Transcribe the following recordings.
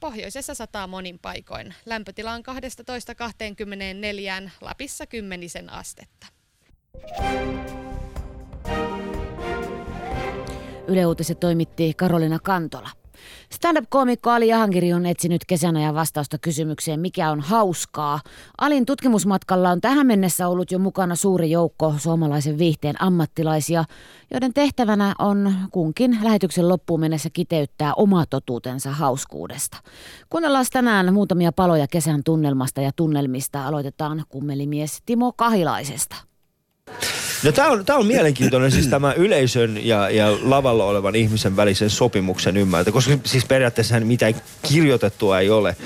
pohjoisessa sataa monin paikoin. Lämpötila on 12–24, Lapissa 10 astetta. Yle Uutiset toimitti Karolina Kantola. Stand-up-koomikko Ali Jahangiri on etsinyt kesän ajan vastausta kysymykseen, mikä on hauskaa. Alin tutkimusmatkalla on tähän mennessä ollut jo mukana suuri joukko suomalaisen viihteen ammattilaisia, joiden tehtävänä on kunkin lähetyksen loppuun mennessä kiteyttää oma totuutensa hauskuudesta. Kuunnellaan tänään muutamia paloja kesän tunnelmasta ja tunnelmista. Aloitetaan kummelimies Timo Kahilaisesta. No, tämä on mielenkiintoinen siis tämä yleisön ja lavalla olevan ihmisen välisen sopimuksen ymmärtä, koska siis periaatteessa mitään kirjoitettua ei ole,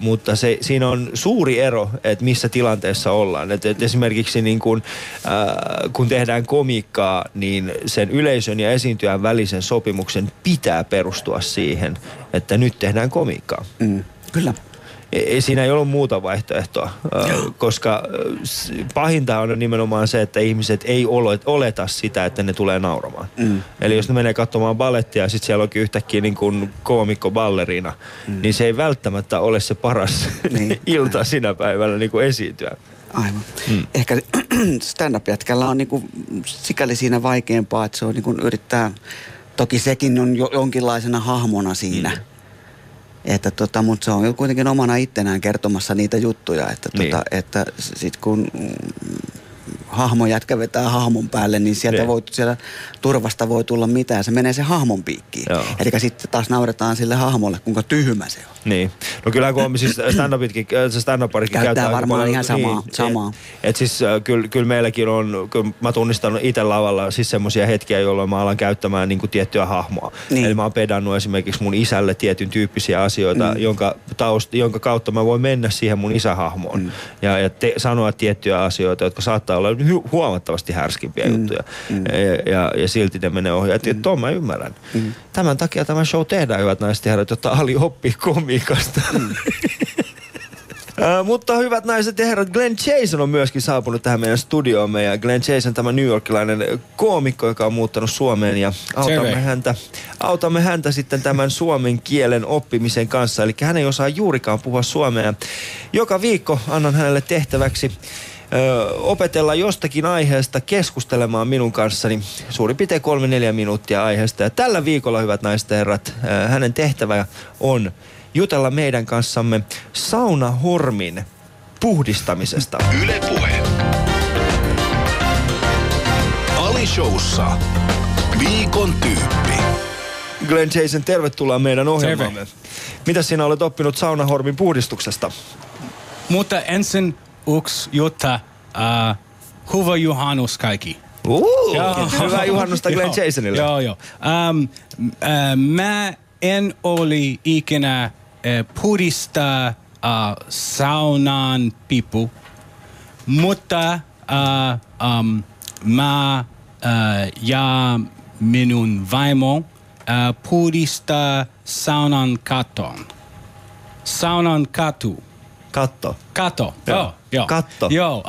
mutta se, siinä on suuri ero, että missä tilanteessa ollaan. Et esimerkiksi niin kun tehdään komiikkaa, niin sen yleisön ja esiintyjän välisen sopimuksen pitää perustua siihen, että nyt tehdään komiikkaa. Mm. Kyllä. Siinä ei ollut muuta vaihtoehtoa, koska pahinta on nimenomaan se, että ihmiset ei oleta sitä, että ne tulee nauramaan. Mm. Eli jos ne menee katsomaan ballettia ja sitten siellä onkin yhtäkkiä niin kuin koomikko ballerina, niin se ei välttämättä ole se paras ilta sinä päivänä niin kuin esiintyä. Aivan. Mm. Ehkä stand-up-jätkällä on niin kuin sikäli siinä vaikeampaa, että se on niin kuin yrittää, toki sekin on jonkinlaisena hahmona siinä. Mm. Että mutta se on kuitenkin omana ittenään kertomassa niitä juttuja, että että sit kun hahmo jätkä vetää hahmon päälle, niin sieltä turvasta voi tulla mitään. Se menee se hahmon piikkiin. Eli sitten taas nauretaan sille hahmolle, kuinka tyhmä se on. Niin. No kyllä kun siis stand-up-paritkin käyttää varmaan ihan samaa. Et siis kyllä meilläkin on, kun mä tunnistan itse lavalla siis semmoisia hetkiä, jolloin mä alan käyttämään niin kuin tiettyä hahmoa. Niin. Eli mä oon pedannut esimerkiksi mun isälle tietyn tyyppisiä asioita, jonka kautta mä voin mennä siihen mun isähahmoon. Mm. Ja sanoa tiettyjä asioita, jotka saattaa olla huomattavasti härskimpiä juttuja. Mm. Ja silti ne menee ohi. Että tuon mä ymmärrän. Mm. Tämän takia tämä show tehdään, hyvät naiset ja herrat, jotta Ali oppii komiikasta. Mm. Mutta hyvät naiset ja herrat, Glenn Jason on myöskin saapunut tähän meidän studioomme. Ja Glenn Jason, tämä New Yorkilainen koomikko, joka on muuttanut Suomeen. Ja autamme häntä sitten tämän suomen kielen oppimisen kanssa. Eli hän ei osaa juurikaan puhua suomea. Joka viikko annan hänelle tehtäväksi opetella jostakin aiheesta keskustelemaan minun kanssani suurin piirtein 3-4 minuuttia aiheesta. Ja tällä viikolla, hyvät naiset ja herrat, hänen tehtävä on jutella meidän kanssamme saunahormin puhdistamisesta. Yle Puhe. Ali Showssa. Viikon tyyppi. Glenn Jason, tervetuloa meidän ohjelmaamme. Mitä sinä olet oppinut saunahormin puhdistuksesta? Mutta ensin yksi jutta, hyvä juhannus kaikki. Hyvä juhannusta Glenn Jasonille. Joo. Mä en oli ikinä puhdista saunan pipu, mutta mä ja minun vaimo puhdista saunan katon. Saunan katu. Katto. Joo. Katto. Joo,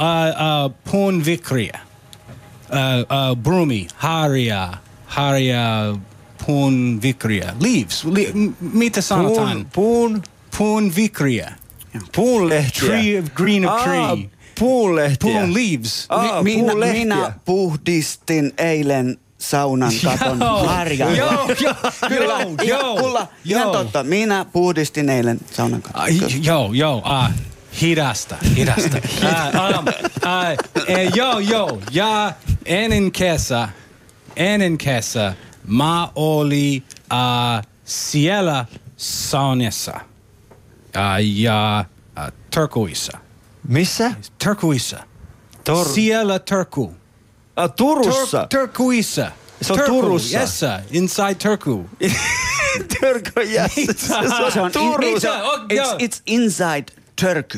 puunvikriä. Brumi, harja, puunvikriä. Leaves, mitä sanotaan? Puunvikriä. Puunlehtiä. Tree of green of tree. Puunlehtiä. Puun leaves. Minä puhdistin eilen saunan katon harjalla. Ihan totta. Minä puhdistin eilen saunan katon. Hidasta. Ja ennen kesä mä oli siellä saunassa. Ja Turkuissa. Missä? Turkuissa. Siellä Turku. Turussa? Turkuissa. Se on Turussa. Yes, inside Turku. Turku, yes. Se on Turussa. It's inside Turku.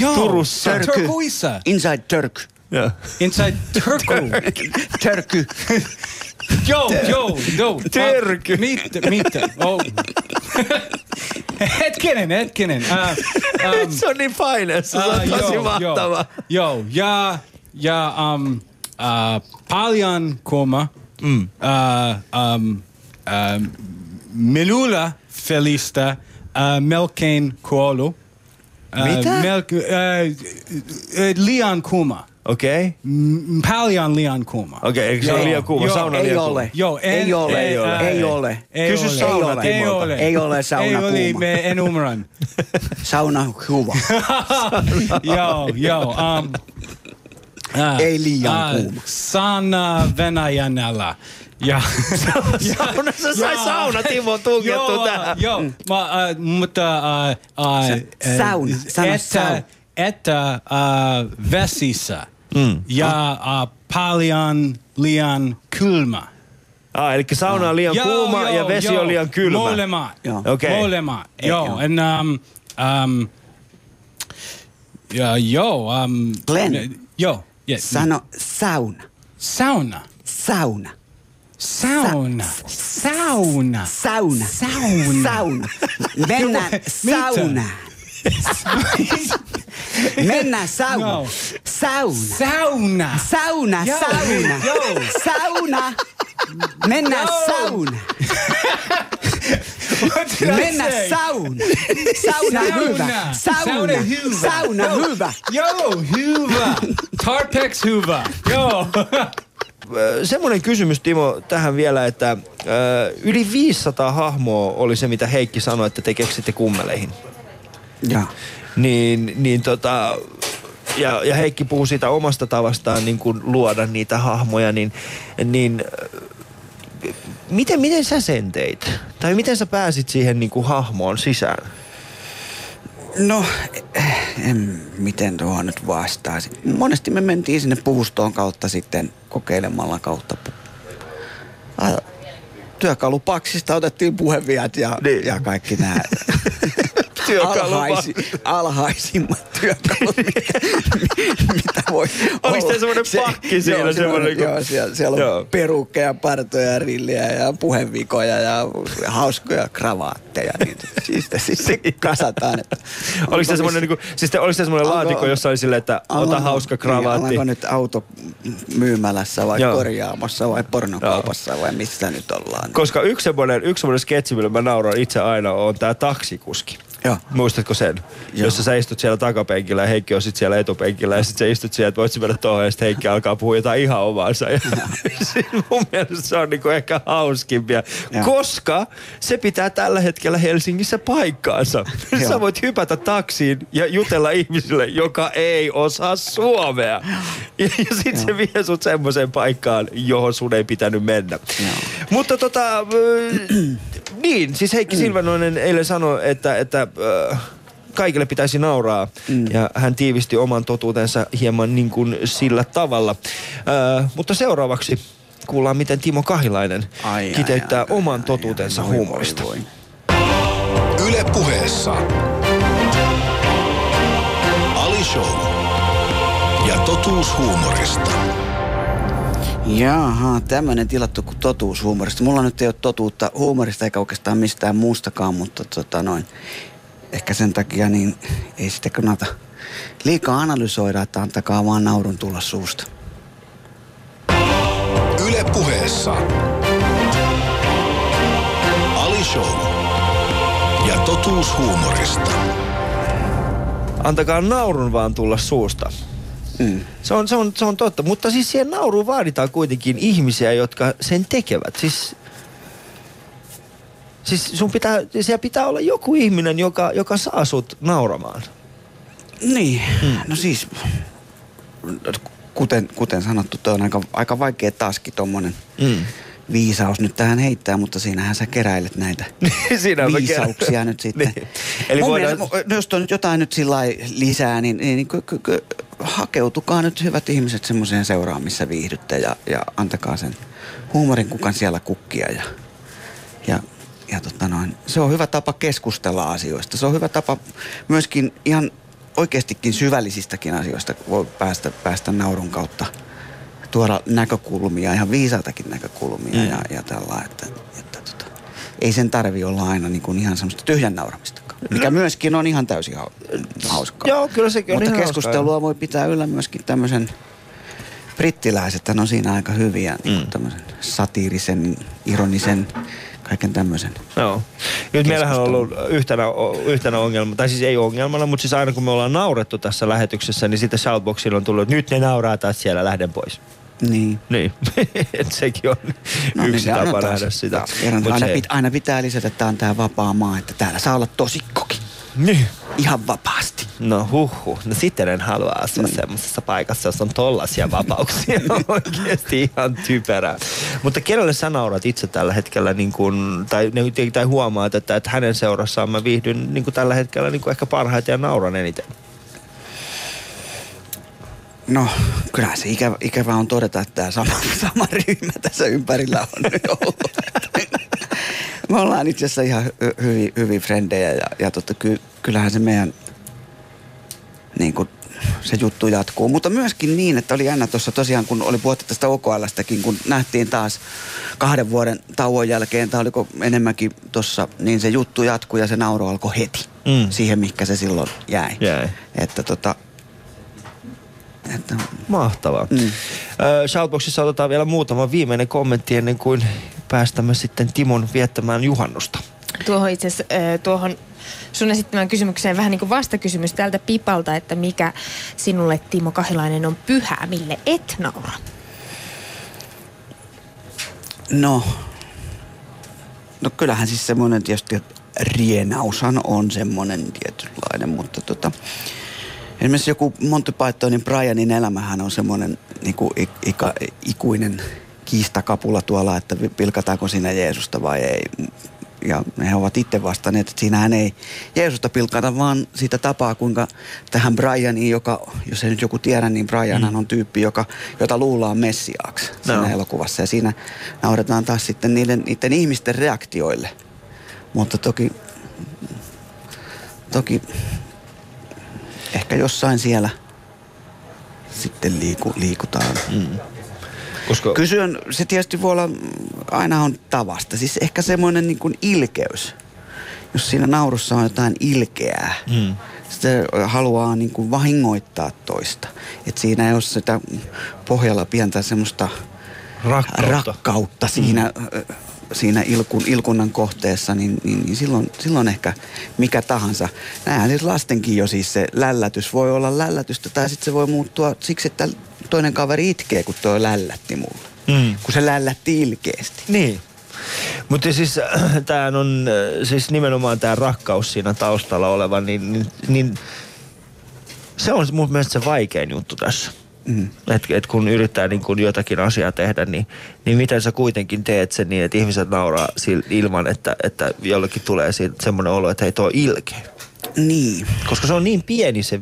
Joo, Turussa. Turkuissa. Inside Turku. Yeah. Inside Turku. Turku. Joo. Turku. Mitä? Oh. Hetkinen. Se on niin paine, se on tosi mahtava. Paljon koma. Minulla felistä melkein kuollut. Mitä? Liian kuuma. Okei. Okay. Paljon liian kuuma. Okei, eikö se ole liian kuuma? Sauna liian kuuma. Joo, ei ole. Kysy sauna Timolta. Ei ole sauna kuuma. Ei ole, me en umran. Sauna kuuma. Joo. Ei liian kuuma. Sana Venäjänellä. Saunassa sai sauna Timo tungettu tähän. Joo, mutta... Sauna, sana sauna. Että vesissä ja paljon liian kylmä. Eli sauna on liian kuuma ja vesi on liian kylmä. Molemmat. Glenn, sano sauna. Sauna. Mennään saunaan. Mennään saunaan. No. Sauna. Mennään saunaan. Sauna hyvä. Joo, hyvä. Tarpeeksi hyvä. Joo. Semmoinen kysymys, Timo, tähän vielä, että yli 500 hahmoa oli se, mitä Heikki sanoi, että te keksitte kummeleihin. Ja. Ja Heikki puhui siitä omasta tavastaan niin kuin luoda niitä hahmoja, miten sä sen teit? Tai miten sä pääsit siihen niin kuin hahmoon sisään? No, miten tuohon nyt vastaisi? Monesti me mentiin sinne puhustoon kautta sitten kokeilemalla kautta. Työkalupaksista otettiin puheviat ja kaikki nämä... Alhaisimmat työkalut, mitä voi olla. Oliko tämä semmoinen pakki siellä? Siellä on perukkeja, partoja, rilliä ja puhevikoja ja hauskoja kravaatteja. Niin siis se kasataan. Oliko tämä semmoinen laatikko, jossa oli silleen, että ota hauska kravaatti? Olenko nyt automyymälässä vai korjaamossa vai pornokaupassa vai missä nyt ollaan? Koska yksi semmoinen sketsi, millä mä nauran itse aina, on tämä taksikuski. Joo. Muistatko sen? Joo. Jossa sä istut siellä takapenkillä ja Heikki on sit siellä etupenkillä ja sit sä istut siellä, että voit sä mennä tohon ja sit Heikki alkaa puhua jotain ihan omaansa. Ja mun mielestä se on niinku ehkä hauskimpia, koska se pitää tällä hetkellä Helsingissä paikkaansa. Sä voit hypätä taksiin ja jutella ihmisille, joka ei osaa suomea. Ja sit se vie sut semmoiseen paikkaan, johon sun ei pitänyt mennä. Joo. Mutta siis Heikki Silvennoinen eilen sanoi, että kaikille pitäisi nauraa. Ja hän tiivisti oman totuutensa hieman niin kuin sillä tavalla. Mutta seuraavaksi kuullaan, miten Timo Kahilainen kiteyttää oman totuutensa huumorista. Yle Puheessa Ali Show ja totuus huumorista. Jaha, tämmöinen tilattu kuin totuus huumorista. Mulla nyt ei ole totuutta huumorista eikä oikeastaan mistään muustakaan, mutta ehkä sen takia niin ei sitä kannata liikaa analysoida, että antakaa vaan naurun tulla suusta. Yle Puheessa Ali Show ja totuus huumorista. Antakaa naurun vaan tulla suusta. Se on totta, mutta siis siihen nauruun vaaditaan kuitenkin ihmisiä, jotka sen tekevät. Siis siellä pitää olla joku ihminen, joka saa sut nauramaan. Niin, no siis, kuten sanottu, toi on aika vaikea taaskin tommonen viisaus nyt tähän heittää, mutta siinähän sä keräilet näitä viisauksia nyt sitten. Niin. Eli jos on jotain nyt sillä lisää, niin hakeutukaa nyt hyvät ihmiset semmoiseen seuraan, missä viihdytte ja antakaa sen huumorin kukan siellä kukkia ja se on hyvä tapa keskustella asioista. Se on hyvä tapa myöskin ihan oikeastikin syvällisistäkin asioista voi päästä naurun kautta tuoda näkökulmia, ihan viisaatakin näkökulmia ja tällä, että ei sen tarvi olla aina niin kuin ihan semmoista tyhjän nauramistakaan, mikä myöskin on ihan täysin hauskaa. Joo, kyllä sekin on. Mutta ihan keskustelua voi pitää yllä myöskin tämmöisen brittiläiset, on siinä aika hyviä, niin kuin tämmöisen satiirisen, ironisen kaiken tämmöisen. Joo. Nyt meillähän on ollut yhtenä ongelma, tai siis ei ongelmana, mutta siis aina kun me ollaan naurettu tässä lähetyksessä, niin sitten shoutboxiin on tullut, nyt ne nauraa taas siellä, lähden pois. Niin. Sekin on yksi niin tapa nähdä sitä. Aina pitää lisätä, että tämä on tämä vapaa maa, että täällä saa olla tosikkokin. Niin. Ihan vapaasti. No huhhuh. No sitten en halua asua semmoisessa paikassa, jossa on tollaisia vapauksia. Oikeasti ihan typerää. Mutta kenelle sä naurat itse tällä hetkellä, niin kun, tai huomaat, että hänen seurassaan mä viihdyn niin kun tällä hetkellä niin kun ehkä parhaiten ja nauran eniten? No, kyllä se ikävää on todeta, että tämä sama ryhmä tässä ympärillä on nyt ollut. Me ollaan itse asiassa ihan hyviä frendejä ja totta, kyllähän se meidän niin kuin, se juttu jatkuu. Mutta myöskin niin, että oli jännä tuossa tosiaan, kun oli puhuttu tästä OKL:stäkin, kun nähtiin taas 2 vuoden tauon jälkeen, tai oliko enemmänkin tuossa, niin se juttu jatkuu ja se nauru alkoi heti siihen, mihinkä se silloin jäi. Että mahtavaa. Shoutboxissa otetaan vielä muutama viimeinen kommentti ennen kuin päästämme sitten Timon viettämään juhannusta. Tuohon itse asiassa, tuohon sun esittämään kysymykseen vähän niin kuin vastakysymys tältä Pipalta, että mikä sinulle Timo Kahilainen on pyhää, mille et naura? No kyllähän siis semmoinen tietysti rienaushan on semmoinen tietynlainen, mutta esimerkiksi joku Monty Pythonin Brianin elämähän on semmoinen niinku ikuinen kiistakapula tuolla, että pilkataanko siinä Jeesusta vai ei. Ja he ovat itse vastanneet, että siinähän ei Jeesusta pilkata, vaan siitä tapaa, kuinka tähän Brianiin, joka, jos ei nyt joku tiedä, niin Brianhan on tyyppi, jota luullaan messiaaksi siinä elokuvassa. Ja siinä nauretaan taas sitten niiden ihmisten reaktioille. Mutta toki ehkä jossain siellä sitten liikutaan. Koska kysyn, se tietysti voi olla, aina on tavasta. Siis ehkä semmoinen niin kuin ilkeys. Jos siinä naurussa on jotain ilkeää, sitten haluaa niin kuin vahingoittaa toista. Että siinä ei ole sitä pohjalla pientä semmoista rakkautta siinä ilkunnan kohteessa, niin silloin ehkä mikä tahansa. Näinhän siis lastenkin jo siis se lällätys voi olla lällätystä, tai sitten se voi muuttua siksi, että toinen kaveri itkee, kun toi lällätti mulle. Kun se lällätti ilkeästi. Niin. Mutta siis tämähän on siis nimenomaan tämä rakkaus siinä taustalla oleva, niin se on mun mielestä se vaikein juttu tässä. Että kun yrittää niin kun jotakin asiaa tehdä, niin miten sä kuitenkin teet sen niin, että ihmiset nauraa ilman, että jollekin tulee semmoinen olo, että hei, tuo on ilkeä. Niin. Koska se on niin pieni, se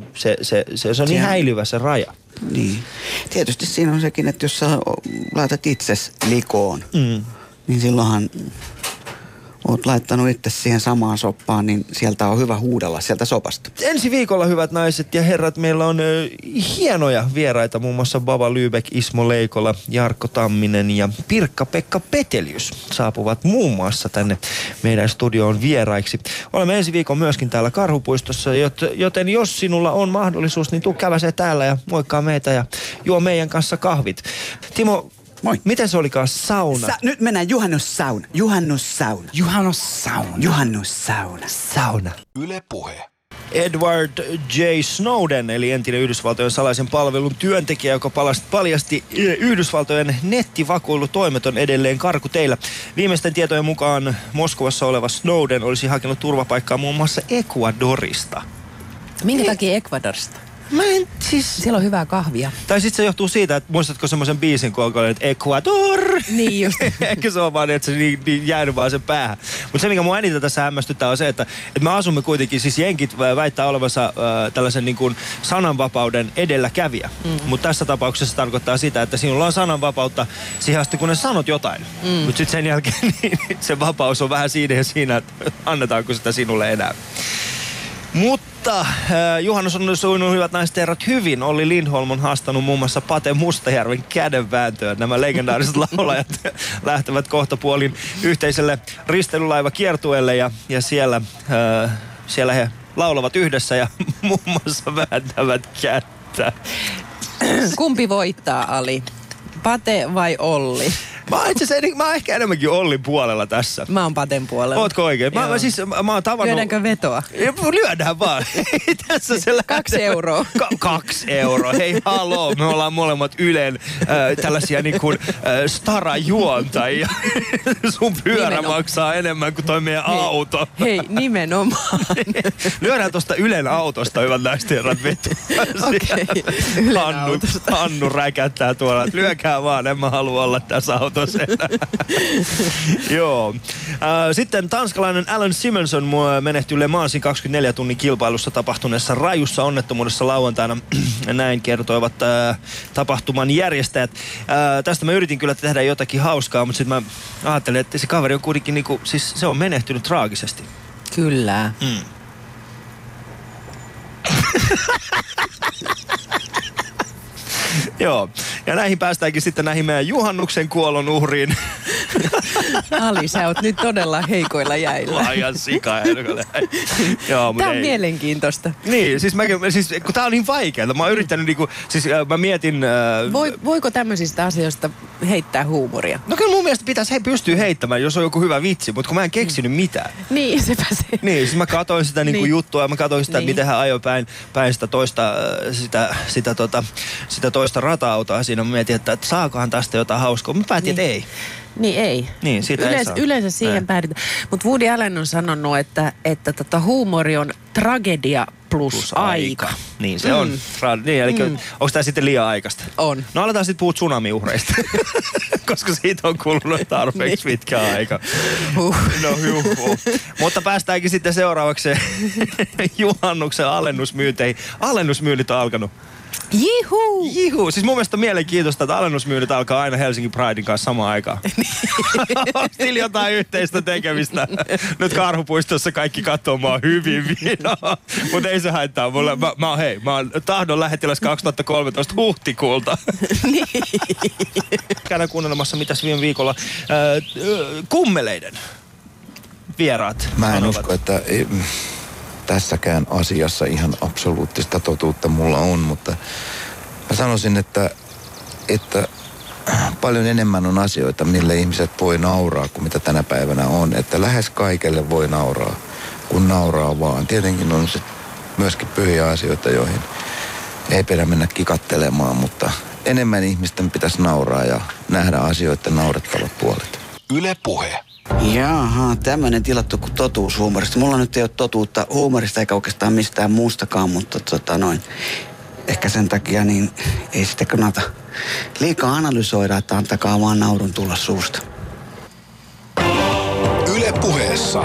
on niin häilyvä se raja. Niin. Tietysti siinä on sekin, että jos sä laitat itses likoon, niin silloinhan oot laittanut itse siihen samaan soppaan, niin sieltä on hyvä huudella sieltä sopasta. Ensi viikolla, hyvät naiset ja herrat, meillä on hienoja vieraita, muun muassa Baba Lybeck, Ismo Leikola, Jarkko Tamminen ja Pirkka-Pekka Petelius saapuvat muun muassa tänne meidän studioon vieraiksi. Olemme ensi viikon myöskin täällä Karhupuistossa, joten jos sinulla on mahdollisuus, niin tuu käväseen täällä ja moikkaa meitä ja juo meidän kanssa kahvit. Timo, moi. Miten se olikaan sauna? Nyt mennään juhannussauna. Juhannussauna. Juhannussauna. Juhannussauna. Sauna. Yle Puhe. Edward J. Snowden, eli entinen Yhdysvaltojen salaisen palvelun työntekijä, joka paljasti Yhdysvaltojen nettivakoilutoimet, on edelleen karkuteillä. Viimeisten tietojen mukaan Moskovassa oleva Snowden olisi hakenut turvapaikkaa muun muassa Ecuadorista. Minkä takia Ecuadorista? Siellä on hyvää kahvia. Tai sitten se johtuu siitä, että muistatko semmoisen biisin, kun alkoi, että Ecuador? Niin just. Ehkä se on vaan, että se niin jäänyt vaan sen päähän. Mutta se, mikä mua eniten tässä hämmästyttää, on se, että me asumme kuitenkin, siis jenkit väittää olevansa tällaisen niin kuin sananvapauden edelläkävijä. Mutta tässä tapauksessa se tarkoittaa sitä, että sinulla on sananvapautta siihen asti, kun ne sanot jotain. Mutta sitten sen jälkeen niin se vapaus on vähän siinä ja siinä, että annetaanko sitä sinulle enää. Mutta juhannus on sujunut, hyvät naiset ja herrat, hyvin. Olli Lindholm on haastanut muun muassa Pate Mustajärven kädenvääntöön. Nämä legendaariset laulajat lähtevät kohtapuolin yhteiselle risteilylaiva-kiertueelle ja siellä he laulavat yhdessä ja muun muassa vääntävät kättä. Kumpi voittaa, Ali? Pate vai Olli? Mä oon ehkä enemmänkin Ollin puolella tässä. Mä oon Paten puolella. Ootko oikein? Mä oon tavannut... Lyödäänkö vetoa? Lyödään vaan. Tässä se lähtee. 2 euroa. 2 euroa. Hei, haloo. Me ollaan molemmat Ylen tällaisia niin kuin starajuontajia. Sun pyörä nimenomaan maksaa enemmän kuin toi meidän auto. Hei, nimenomaan. Lyödään tosta Ylen autosta, hyvät naiset herrat, vetoa. Okei, Ylen autosta. Hannu räkättää tuolla, että lyökää vaan, en mä halua olla tässä autossa. Joo. Sitten tanskalainen Alan Simonsen menehtyi Le Mansin 24 tunnin kilpailussa tapahtuneessa rajussa onnettomuudessa lauantaina. Näin kertoivat tapahtuman järjestäjät. Tästä mä yritin kyllä tehdä jotakin hauskaa, mutta sitten mä ajattelin, että se kaveri on kuitenkin niinku, siis se on menehtynyt traagisesti. Kyllä. Mm. Joo, ja näihin päästäänkin sitten näihin meidän Juhannuksen kuolon uhriin. Ali, sä oot nyt todella heikoilla jäillä. Laajan sika heikoilla jäillä. Tää on mielenkiintoista. Niin, siis kun tää on niin vaikeaa. Mä oon yrittänyt niinku, siis mä mietin... Voiko tämmöisistä asioista heittää huumoria? No kyllä mun mielestä pitäisi pystyä heittämään, jos on joku hyvä vitsi, mutta kun mä en keksinyt mitään. Niin, sepä se. Niin, siis mä katsoin sitä niinku juttua ja mä katsoin sitä, miten hän ajoi päin sitä toista, sitä toista rata-autoa siinä. Mä mietin, että saakohan tästä jotain hauskaa. Mä päätin, että ei. Niin ei. Niin, yleensä siihen päädytään. Mutta Woody Allen on sanonut, että huumori on tragedia plus aika. Niin se on. Niin, eli onko tämä sitten liian aikaista? On. No aletaan sitten puhua tsunami-uhreista, koska siitä on kulunut tarpeeksi pitkä aika. No juhu. Mutta päästäänkin sitten seuraavaksi juhannuksen alennusmyynteihin. Alennusmyynnit on alkanut. Jihuu! Jihuu! Siis mun mielestä on mielenkiintoista, että alennusmyynnit alkaa aina Helsingin Pridein kanssa samaan aikaan. On sillä jotain yhteistä tekemistä. Nyt Karhupuistossa kaikki katsoo, mä oon hyvin vinoa. Mutta ei se haittaa mulle. Mä oon tahdon lähettiläs 2013 huhtikuulta. Niin. Käydään kuunnelemassa, mitäs viime viikolla kummeleiden vieraat. Mä en usko, että... Tässäkään asiassa ihan absoluuttista totuutta mulla on, mutta mä sanoisin, että paljon enemmän on asioita, mille ihmiset voi nauraa kuin mitä tänä päivänä on. Että lähes kaikelle voi nauraa, kun nauraa vaan. Tietenkin on sit myöskin pyhiä asioita, joihin ei pidä mennä kikattelemaan, mutta enemmän ihmisten pitäisi nauraa ja nähdä asioita naurettavat puolet. Yle Puhe. Jaaha, tämmöinen tilattu kuin totuus huumorista. Mulla nyt ei ole totuutta huumorista eikä oikeastaan mistään muustakaan, mutta ehkä sen takia niin ei sitä kannata liikaa analysoida, että antakaa vaan naurun tulla suusta. Yle Puheessa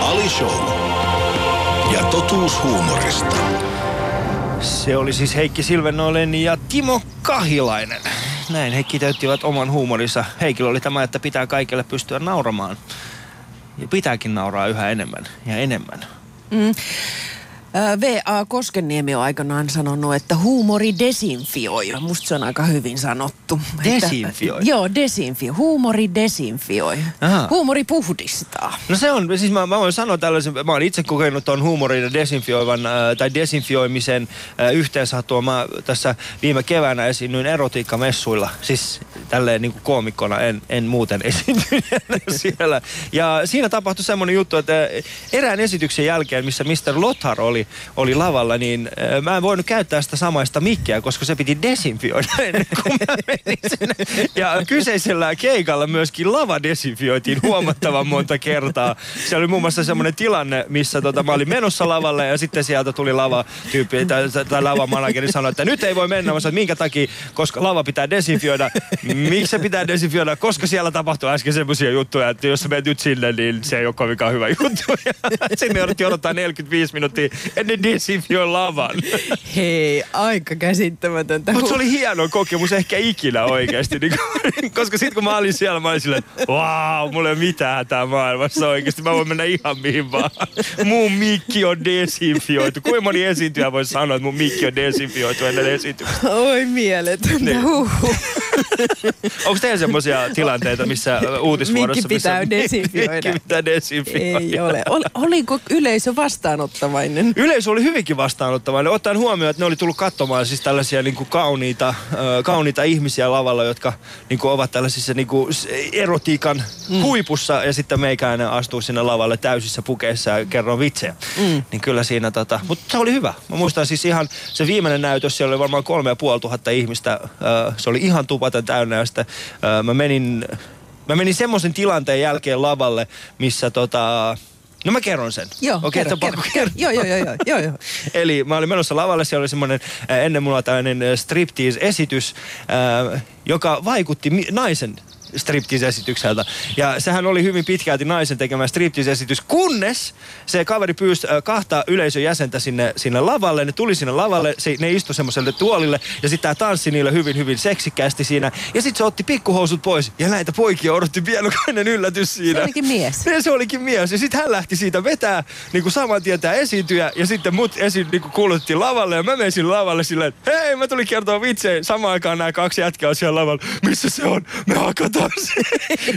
Ali Show ja totuus huumorista. Se oli siis Heikki Silvennoinen ja Timo Kahilainen. Näin he kiteyttivät oman huumorinsa. Heikillä oli tämä, että pitää kaikille pystyä nauramaan. Ja pitääkin nauraa yhä enemmän ja enemmän. V.A. Koskenniemi on aikanaan sanonut, että huumori desinfioi. Musta se on aika hyvin sanottu. Desinfioi? Joo, desinfioi. Huumori desinfioi. Aha. Huumori puhdistaa. No se on, siis mä voin sanoa tällaisen, mä oon itse kokenut tuon huumorin ja desinfioimisen yhteensattua. Mä tässä viime keväänä esiinnyin erotiikkamessuilla. Siis tälleen niin kuin koomikkona en muuten esiintynyt siellä. Ja siinä tapahtui semmoinen juttu, että erään esityksen jälkeen, missä Mr. Lothar oli lavalla, niin mä en voinut käyttää sitä samaista mikkiä, koska se piti desinfioida ennen kuin mä menin sinne. Ja kyseisellä keikalla myöskin lava desinfioitiin huomattavan monta kertaa. Se oli muun muassa semmoinen tilanne, missä mä olin menossa lavalle ja sitten sieltä tuli lavatyyppi tai lavamanageri sanoi, että nyt ei voi mennä. Mä sanoin, että minkä takia, koska lava pitää desinfioida. Miksi se pitää desinfioida? Koska siellä tapahtui äsken semmoisia juttuja, että jos sä menet nyt sinne, niin se ei ole kovinkaan hyvä juttu. Sinne jouduttiin odottaa 45 minuuttia. Ennen desinfioi lavan. Hei, aika käsittämätöntä. Mutta se oli hieno kokemus ehkä ikinä oikeasti. Koska sitten kun mä olin siellä, mä olin silleen, wow, mulla ei ole mitään hätää maailmassa oikeasti. Mä voin mennä ihan mihin vaan. Mun mikki on desinfioitu. Kuinka moni esiintyjä voi sanoa, että mun mikki on desinfioitu ennen esiintymistä? Oi mieletöntä. Niin. Onko teillä semmoisia tilanteita, missä uutisvuorossa... Mikki pitää desinfioida. Mikki pitää desinfioida. Ei ole. Oliko yleisö vastaanottavainen? Yleisö oli hyvinkin vastaanottavainen. Ottaen huomioon, että ne oli tullut katsomaan siis tällaisia niin kuin kauniita ihmisiä lavalla, jotka niin kuin ovat tällaisissa niin kuin erotiikan huipussa. Ja sitten meikäinen astuu sinne lavalle täysissä pukeissa ja kerron vitsejä. Niin kyllä siinä Mutta se oli hyvä. Mä muistan siis ihan se viimeinen näytös, siellä oli varmaan 3500 ihmistä. Se oli ihan tupaten täynnä ja sitten mä menin semmoisen tilanteen jälkeen lavalle, missä no mä kerron sen. Joo, okay, kerro. Joo. Eli mä olin menossa lavalle, siellä oli semmoinen ennen mulla tällainen striptease-esitys, joka vaikutti naisen striptease-esitykseltä. Ja sehän oli hyvin pitkälti naisen tekemä striptease-esitys, kunnes se kaveri pyysi kahta yleisön jäsentä sinne lavalle. Ne tuli sinne lavalle, ne istui semmoiselle tuolille ja sitten tämä tanssi niille hyvin seksikkäästi siinä. Ja sitten se otti pikkuhousut pois ja näitä poikia odotti pienokainen yllätys siinä. Se olikin mies. Ja se olikin mies. Ja sitten hän lähti siitä vetää niin kuin saman tien tämä esiintyjä ja sitten mut niin kuin kuulutettiin lavalle ja mä menin lavalle silleen, hei mä tulin kertoa vitsejä. Samaan aikaan nämä kaksi jätkää on siellä lavalla. Missä se on? Me hakataan.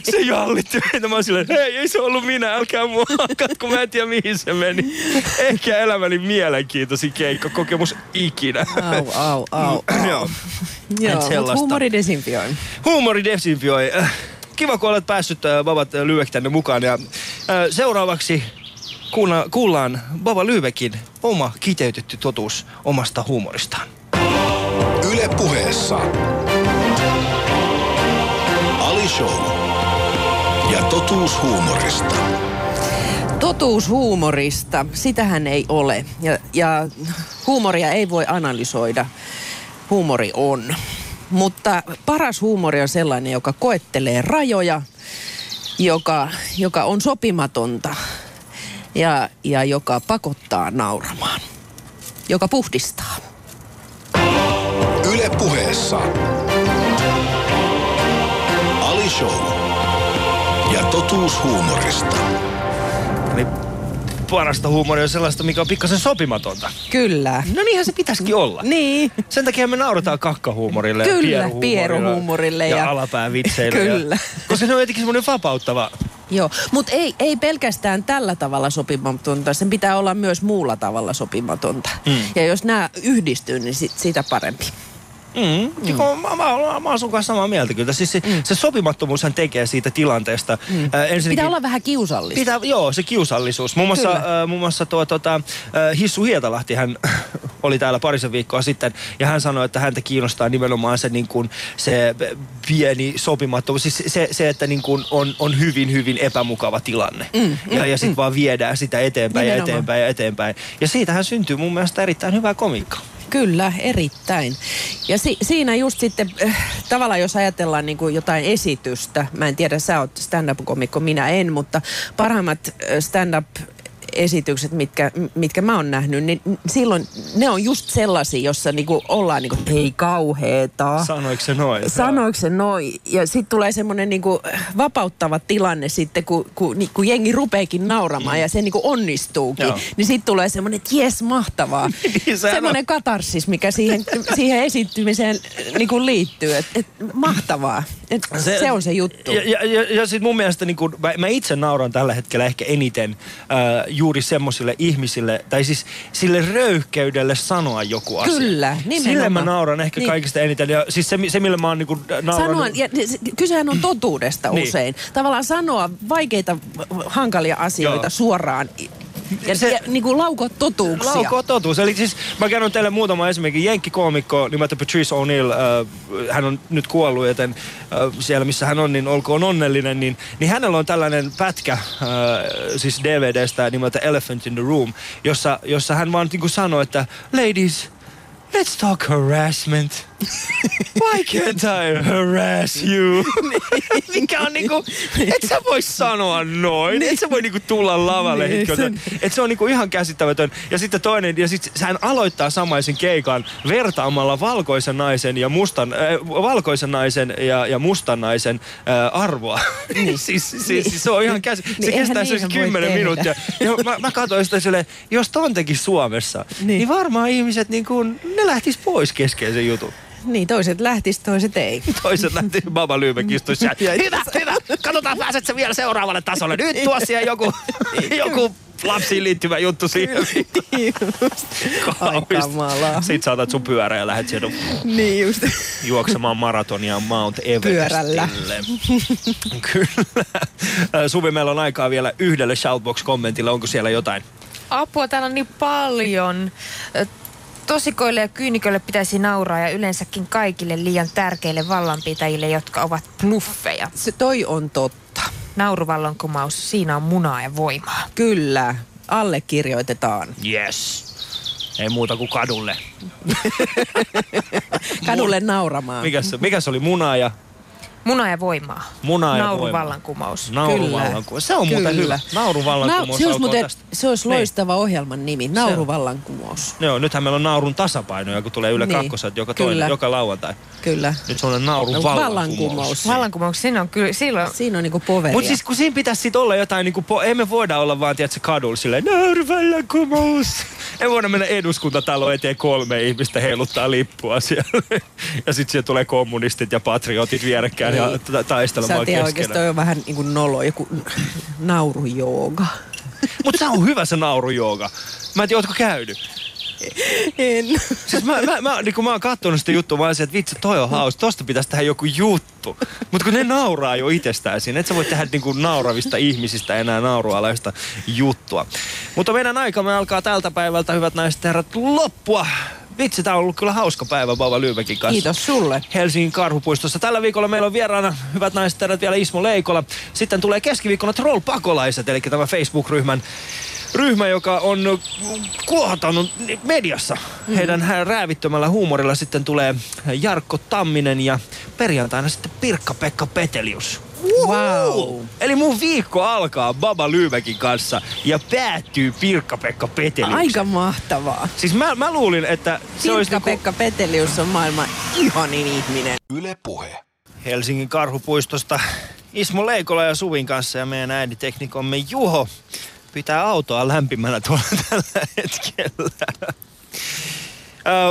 Se jallitti meitä. Mä oon silleen, hei, ei se ollut minä, älkää mua hankat, kun mä en tiedä mihin se meni. Ehkä elämäni mielenkiintoisin keikkakokemus ikinä. Au. Joo, mutta huumori desinfioi. Huumori desinfioi. Kiva, kun olet päässyt Baba Lybeck tänne mukaan. Ja seuraavaksi kuullaan Baba Lybeckin oma kiteytetty totuus omasta huumoristaan. Yle Puheessa. Show. Ja totuus huumorista. Totuus huumorista, sitähän ei ole. Ja huumoria ei voi analysoida. Huumori on. Mutta paras huumori on sellainen, joka koettelee rajoja, joka on sopimatonta ja joka pakottaa nauramaan. Joka puhdistaa. Yle Puheessa. Show. Ja totuus huumorista. Eli parasta huumoria on sellaista, mikä on pikkasen sopimatonta. Kyllä. No niinhän se pitäisikin olla. Niin. Sen takia me naurataan kakkahuumorille ja pieruhuumorille ja alapäävitseille. Kyllä. Koska se on jotenkin semmoinen vapauttava. Joo, mutta ei pelkästään tällä tavalla sopimatonta, sen pitää olla myös muulla tavalla sopimatonta. Ja jos nämä yhdistyy, niin sitä parempi. Mä sun kanssa samaa mieltä kyllä. Siis se sopimattomuushan tekee siitä tilanteesta. Pitää olla vähän kiusallista. Joo, se kiusallisuus. Muun muassa Hissu Hietalahti, hän oli täällä parisen viikkoa sitten, ja hän sanoi, että häntä kiinnostaa nimenomaan se, niin kuin, se pieni sopimattomuus. Siis se että niin kuin on hyvin epämukava tilanne. Ja sitten vaan viedään sitä eteenpäin nimenomaan. ja eteenpäin. Ja siitähän syntyy mun mielestä erittäin hyvää komiikkaa. Kyllä, erittäin. Ja siinä just sitten tavallaan, jos ajatellaan niin kuin jotain esitystä, mä en tiedä, sä oot stand-up-komikko, minä en, mutta parhaimmat stand-up-esitykset, mitkä mä oon nähnyt, niin silloin ne on just sellaisia, jossa niin kuin ollaan niin kuin, ei kauheeta. Sanoiko se noin? Ja sitten tulee semmoinen niin kuin vapauttava tilanne sitten, kun jengi rupeekin nauramaan ja se niin kuin onnistuukin. Joo. Niin sitten tulee semmoinen, että jes, mahtavaa. Semmoinen katarsis, mikä siihen esittymiseen niin kuin liittyy. Et mahtavaa. Se on se juttu. Ja sitten mun mielestä niin kuin, mä itse nauran tällä hetkellä ehkä eniten juuri semmoisille ihmisille, tai siis sille röyhkeydelle sanoa joku asia. Kyllä, nimenomaan. Sille mä nauran ehkä kaikista eniten. Ja siis se millä mä oon niinku naurannut. Kysehän on totuudesta usein. Tavallaan sanoa vaikeita, hankalia asioita suoraan. Ja niin kuin laukoa totuuksia. Laukoa totuus. Eli siis mä kerron teille muutama esimerkiksi jenkkikoomikko nimeltä Patrice O'Neal. Hän on nyt kuollut, joten siellä missä hän on, niin olkoon onnellinen. Niin hänellä on tällainen pätkä, siis DVDstä nimeltä Elephant in the Room, jossa hän vaan niin kuin sanoo, että ladies, let's talk harassment. Why can't I harass you? Mikä on niinku, et sä voi sanoa noin, et sä voi niinku tulla lavalle hitkoon. Et se on niinku ihan käsittämätön. Ja sitten toinen, ja sit hän aloittaa samaisen keikan vertaamalla valkoisen naisen ja mustan naisen arvoa. Siis se on ihan käsittämätön. Se kestää siis 10 minuuttia. Ja mä katsoin sitä silleen, jos ton teki Suomessa, niin varmaan ihmiset niinku, ne lähtis pois kesken sen jutun. Niin, toiset lähtis, toiset ei. Toiset lähtis, Baba Lybeck istui siellä. Hyvä. Katsotaan, pääset sä vielä seuraavalle tasolle. Nyt tuo siellä joku lapsiin liittyvä juttu siihen. Aikamala. Sit sä otat sun pyörä ja lähet sieltä niin just. Juoksemaan maratonia Mount Everestille. Pyörällä. Kyllä. Suvi, meillä on aikaa vielä yhdelle shoutbox-kommentille. Onko siellä jotain? Apua, täällä on niin paljon. Tosikoille ja kyyniköille pitäisi nauraa ja yleensäkin kaikille liian tärkeille vallanpitäjille, jotka ovat bluffeja. Se toi on totta. Nauruvallankumous, siinä on munaa ja voimaa. Kyllä, allekirjoitetaan. Yes. Ei muuta kuin kadulle. Kadulle nauramaan. Mikäs oli munaa ja... Muna ja voimaa. Muna ja nauruvallankumous. Nauruvallankumous. Se on kyllä. Muuten hyvä. Nauruvallankumous. Se olisi loistava ohjelman nimi. Nauruvallankumous. Joo, nythän meillä on naurun tasapainoja, kun tulee Yle Kakkosat joka lauantai. Kyllä. Nyt se on nauruvallankumous. Vallankumous, siinä on kyllä, siinä on niinku poveria. Mutta siis kun siinä pitäisi sit olla jotain, niinku ei me voida olla vaan, tiedätkö, kadulla silleen, nauruvallankumous. Ei voida mennä eduskuntatalo eteen 3 ihmistä heiluttaa lippua siellä. Ja sit siellä tulee kommunistit ja patriotit vierekkäin. Ja taistelemaan keskenään. Sä tiedät oikeastaan on vähän niin kuin nolo, joku naurujooga. Mutta se on hyvä se naurujooga. Mä en tiedä, ootko käynyt? En. Siis mä oon kattonut sitä juttua, mä oon että vitsi, toi on hauska, tosta pitäisi tehdä joku juttu. Mutta kun ne nauraa jo itsestään siinä, et sä voi tehdä niinku nauravista ihmisistä enää naurualaista juttua. Mutta meidän aikamme alkaa tältä päivältä, hyvät naiset ja herrat, loppua. Vitsi, tää on ollut kyllä hauska päivä Baba Lybeckin kanssa. Kiitos sulle. Helsingin Karhupuistossa. Tällä viikolla meillä on vieraana, hyvät naiset ja herrat, vielä Ismo Leikola. Sitten tulee keskiviikkona Troll-pakolaiset, eli tämä Facebook-ryhmän ryhmä, joka on kuohtanut mediassa heidän räävittömällä huumorilla. Sitten tulee Jarkko Tamminen ja perjantaina sitten Pirkka-Pekka Petelius. Wow. Eli mun viikko alkaa Baba Lybeckin kanssa ja päättyy Pirkka-Pekka Peteliuksen. Aika mahtavaa. Siis mä luulin, että se olisi... Pirkka-Pekka Petelius on maailman ihanin ihminen. Yle Puhe. Helsingin Karhupuistosta Ismo Leikola ja Suvin kanssa ja meidän ääniteknikomme Juho pitää autoa lämpimänä tuolla tällä hetkellä.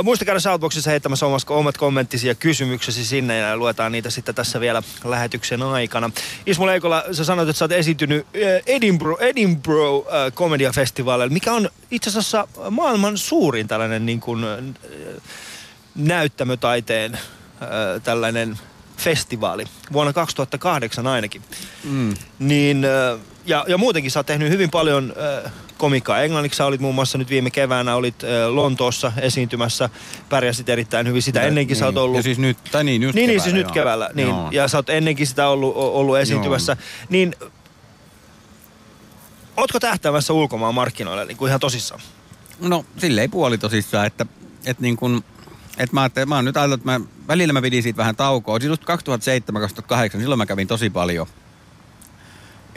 Muista käydä Shoutboxissa heittämässä omat kommenttisi ja kysymyksesi sinne ja luetaan niitä sitten tässä vielä lähetyksen aikana. Ismo Leikola, sä sanoit, että sä oot esiintynyt Edinburgh komediafestivaaleilla, mikä on itse asiassa maailman suurin tällainen niin kuin näyttämötaiteen tällainen festivaali. Vuonna 2008 ainakin. Niin... Ja muutenkin sä oot tehnyt hyvin paljon komikkaa englanniksi. Sä olit muun muassa nyt viime keväänä olit Lontoossa esiintymässä. Pärjäsit erittäin hyvin sitä. Ennenkin sä oot ollut... Ja siis nyt, tai niin, just niin, keväällä. Niin, siis nyt keväällä. Niin. Ja sä oot ennenkin sitä ollut esiintymässä. Joo. Niin, ootko tähtäämässä ulkomaan markkinoille niin kuin ihan tosissaan? No, silleen puoli tosissaan, että niin kuin... Mä oon nyt ajatellut, että välillä mä pidin siitä vähän taukoa. Siis 2007-2008, silloin mä kävin tosi paljon...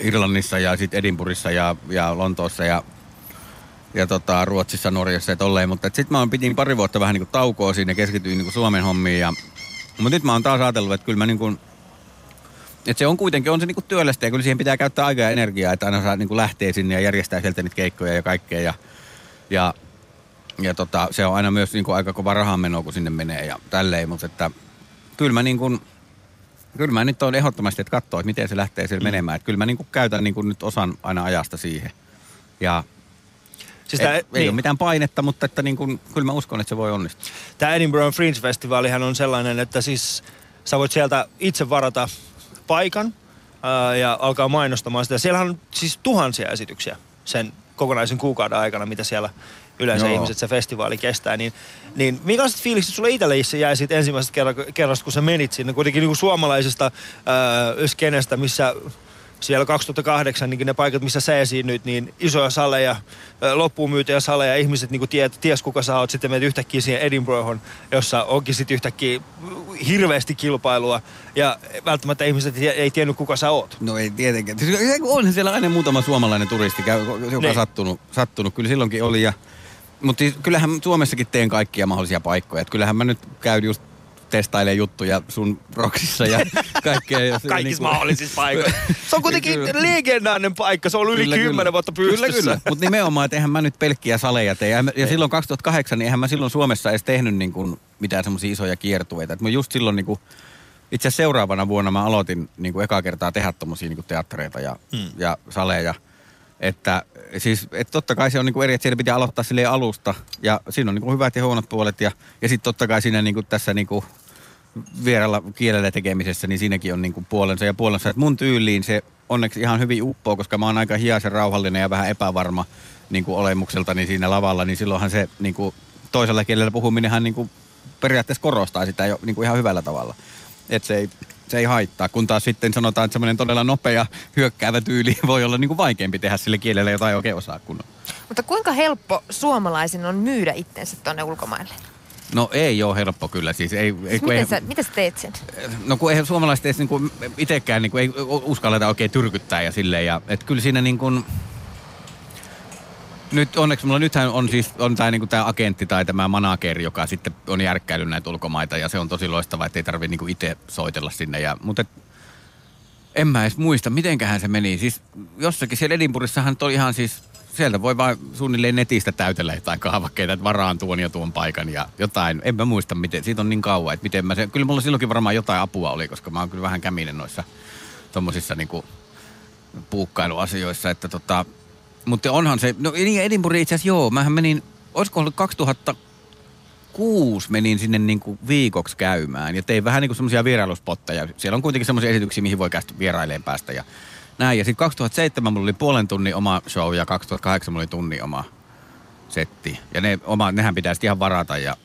Irlannissa ja sitten Edinburghissa ja Lontoossa ja Ruotsissa, Norjassa ja tolleen. Mutta sitten mä pidin pari vuotta vähän niin kuin taukoa siinä ja keskityin niin kuin Suomen hommiin. Mutta nyt mä oon taas ajatellut, että kyllä mä niin kuin... Että se on kuitenkin, on se niin kuin työlästä ja kyllä siihen pitää käyttää aikaa ja energiaa. Että aina saa niin kuin lähtee sinne ja järjestää sieltä niitä keikkoja ja kaikkea. Ja se on aina myös niin kuin aika kova rahanmeno, kun sinne menee ja tälleen. Mutta että kyllä mä niin kuin... Kyllä mä nyt on ehdottomasti, että katsoo, että miten se lähtee siellä menemään. Että kyllä mä niinku käytän niinku nyt osan aina ajasta siihen. Ja siis ei ole mitään painetta, mutta että niinku, kyllä mä uskon, että se voi onnistua. Tämä Edinburgh Fringe-festivaalihan on sellainen, että siis sä voit sieltä itse varata paikan ja alkaa mainostamaan sitä. Siellähän on siis tuhansia esityksiä sen kokonaisen kuukauden aikana, mitä siellä yleensä ihmiset se festivaali kestää, niin minkälaiset fiilikset sulle itselle jäi siitä ensimmäisestä kerrasta, kun sä menit sinne? Kuitenkin niin kuin suomalaisesta skenestä, missä siellä 2008 niin ne paikat, missä sä esiinnyt, niin isoja saleja, loppuun myytyjä saleja, ihmiset niin kuin ties kuka sä oot, sitten menet yhtäkkiä siihen Edinburghon, jossa onkin sitten yhtäkkiä hirveästi kilpailua, ja välttämättä ihmiset ei tiennyt kuka sä oot. No ei tietenkään. Onhan siellä aina muutama suomalainen turisti, joka on sattunut. Kyllä silloinkin oli, ja mutta siis kyllähän Suomessakin teen kaikkia mahdollisia paikkoja. Et kyllähän mä nyt käyn just testailemaan juttuja sun roksissa ja kaikkea. Kaikissa niin kuin... mahdollisissa paikoissa. Se on kuitenkin legendaarinen paikka. Se on yli 10 vuotta pystyssä. Kyllä. Mutta nimenomaan, että eihän mä nyt pelkkiä saleja tee. Ja silloin 2008, niin eihän mä silloin Suomessa edes tehnyt niin kuin mitään semmoisia isoja kiertueita. Et mä just silloin niinku, itse asiassa seuraavana vuonna mä aloitin niinku ekaa kertaa tehdä tommosia niinku teattereita ja saleja. Että siis, et totta kai se on niinku eri, että siellä pitää aloittaa silleen alusta. Ja siinä on niinku hyvät ja huonot puolet. Ja sitten totta kai siinä niinku tässä niinku vierellä kielellä tekemisessä, niin siinäkin on niinku puolensa ja puolensa. Et mun tyyliin se onneksi ihan hyvin uppoo, koska mä oon aika hiaisen rauhallinen ja vähän epävarma niinku olemukseltani siinä lavalla. Niin silloinhan se niinku toisella kielellä puhuminenhan niinku periaatteessa korostaa sitä jo niinku ihan hyvällä tavalla. Että se ei haittaa, kun taas sitten sanotaan, että semmoinen todella nopea hyökkäävä tyyli voi olla niin kuin vaikeampi tehdä sille kielelle, jota ei oikein osaa kunnon. Mutta kuinka helppo suomalaisen on myydä itsensä tuonne ulkomaille? No ei ole helppo kyllä. Siis ei, miten sä teet sen? No kun eihän suomalaiset edes niin kuin itsekään niin kuin ei uskalleta oikein tyrkyttää ja silleen. Ja, et kyllä siinä niin kuin... Nyt onneksi mulla nythän on siis on tää niinku tää agentti tai tämä manageri, joka sitten on järkkäillyt näitä ulkomaita ja se on tosi loistavaa, että ei tarvitse niinku itse soitella sinne. Ja, mutta en mä edes muista, mitenköhän se meni. Siis jossakin siellä Edinburghissahan toi ihan siis, sieltä voi vaan suunnilleen netistä täytellä jotain kaavakkeita, että varaan tuon ja tuon paikan ja jotain. En mä muista, miten, siitä on niin kauan, että miten mä se, kyllä mulla silloinkin varmaan jotain apua oli, koska mä oon kyllä vähän käminen noissa tommosissa niinku puukkailuasioissa, että mutta onhan se, no Edinburgh itse asiassa joo, mähän menin, olisiko ollut 2006 menin sinne niinku viikoksi käymään ja tein vähän niinku semmoisia vierailuspotteja. Siellä on kuitenkin semmoisia esityksiä, mihin voi vieraileen päästä ja näin. Ja sitten 2007 mulla oli puolen tunnin oma show ja 2008 mulla oli tunnin oma setti. Ja nehän pitää sitten ihan varata ja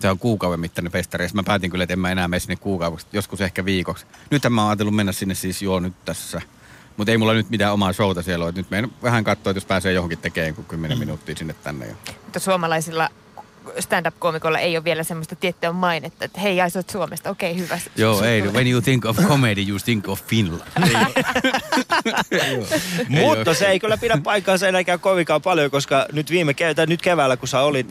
se on kuukauden mittainen festari. Ja mä päätin kyllä, että en mä enää mene sinne kuukaudeksi, joskus ehkä viikoksi. Nythän mä oon ajatellut mennä sinne siis joo nyt tässä. Mutta ei mulla nyt mitään omaa showta siellä ole. Nyt menen vähän katsoa, että jos pääsee johonkin tekemään 10 minuuttia sinne tänne. Mutta suomalaisilla stand-up-koomikolla ei ole vielä semmoista tiettyä mainetta, että hei, sä oot Suomesta, okei, hyvä. Joo, ei. When you think of comedy, you think of Finland. Mutta se ei kyllä pidä paikkaansa enääkään kovinkaan paljon, koska nyt keväällä, kun sä olit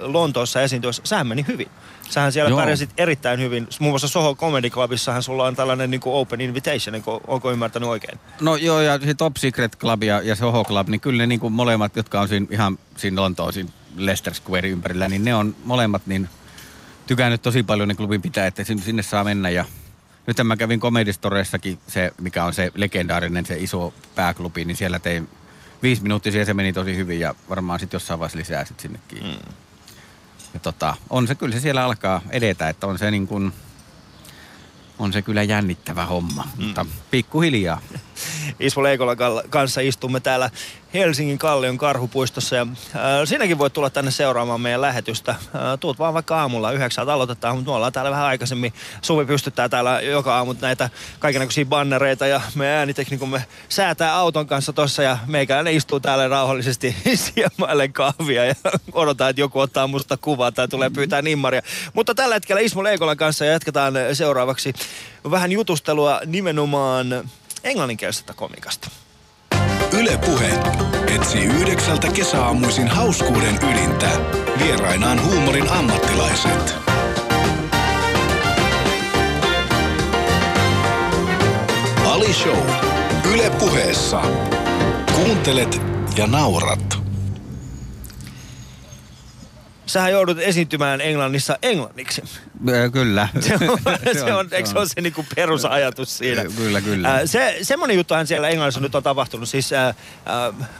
Lontoossa esiintyössä, sähän meni hyvin. Sähän siellä pärjäsit erittäin hyvin. Muun muassa Soho Comedy Clubissahan sulla on tällainen niin kuin open invitation, niin kuin, onko ymmärtänyt oikein? No joo, ja se Top Secret Club ja Soho Club, niin kyllä ne niin kuin molemmat, jotka on siinä, ihan siinä Lontoon, siinä Leicester Square ympärillä, niin ne on molemmat niin tykännyt tosi paljon ne klubin pitää, että sinne saa mennä. Ja nyt mä kävin Comedy Storeissakin, se mikä on se legendaarinen, se iso pääklubi, niin siellä tein 5 minuuttia, se meni tosi hyvin ja varmaan sitten jossain vaiheessa lisää sitten sinnekin. Ja on se kyllä, se siellä alkaa edetä, että on se niin kuin, on se kyllä jännittävä homma, mutta pikkuhiljaa. Ismo Leikolan kanssa istumme täällä Helsingin Kallion Karhupuistossa ja sinäkin voit tulla tänne seuraamaan meidän lähetystä. Tuut vaan vaikka aamulla 9 aloitetaan, mutta me ollaan täällä vähän aikaisemmin. Suvi pystyttää täällä joka aamu näitä kaikenlaisia bannereita ja meidän ääniteknikumme säätää auton kanssa tossa ja meikäläinen istuu täällä rauhallisesti siemailen kahvia ja odotaan, että joku ottaa musta kuvaa tai tulee pyytää nimmaria. Mutta tällä hetkellä Ismo Leikolan kanssa jatketaan seuraavaksi vähän jutustelua nimenomaan englanninkielisestä komikasta. Yle Puhe etsii 9 kesäaamuisin hauskuuden ydintä. Vierainaan huumorin ammattilaiset. Ali Show. Yle Puheessa. Kuuntelet ja naurat. Sähän joudut esiintymään Englannissa englanniksi. Kyllä. Se on se niinku perusajatus siinä. Kyllä. Semmoinen juttuhan siellä Englannissa nyt on tapahtunut. Siis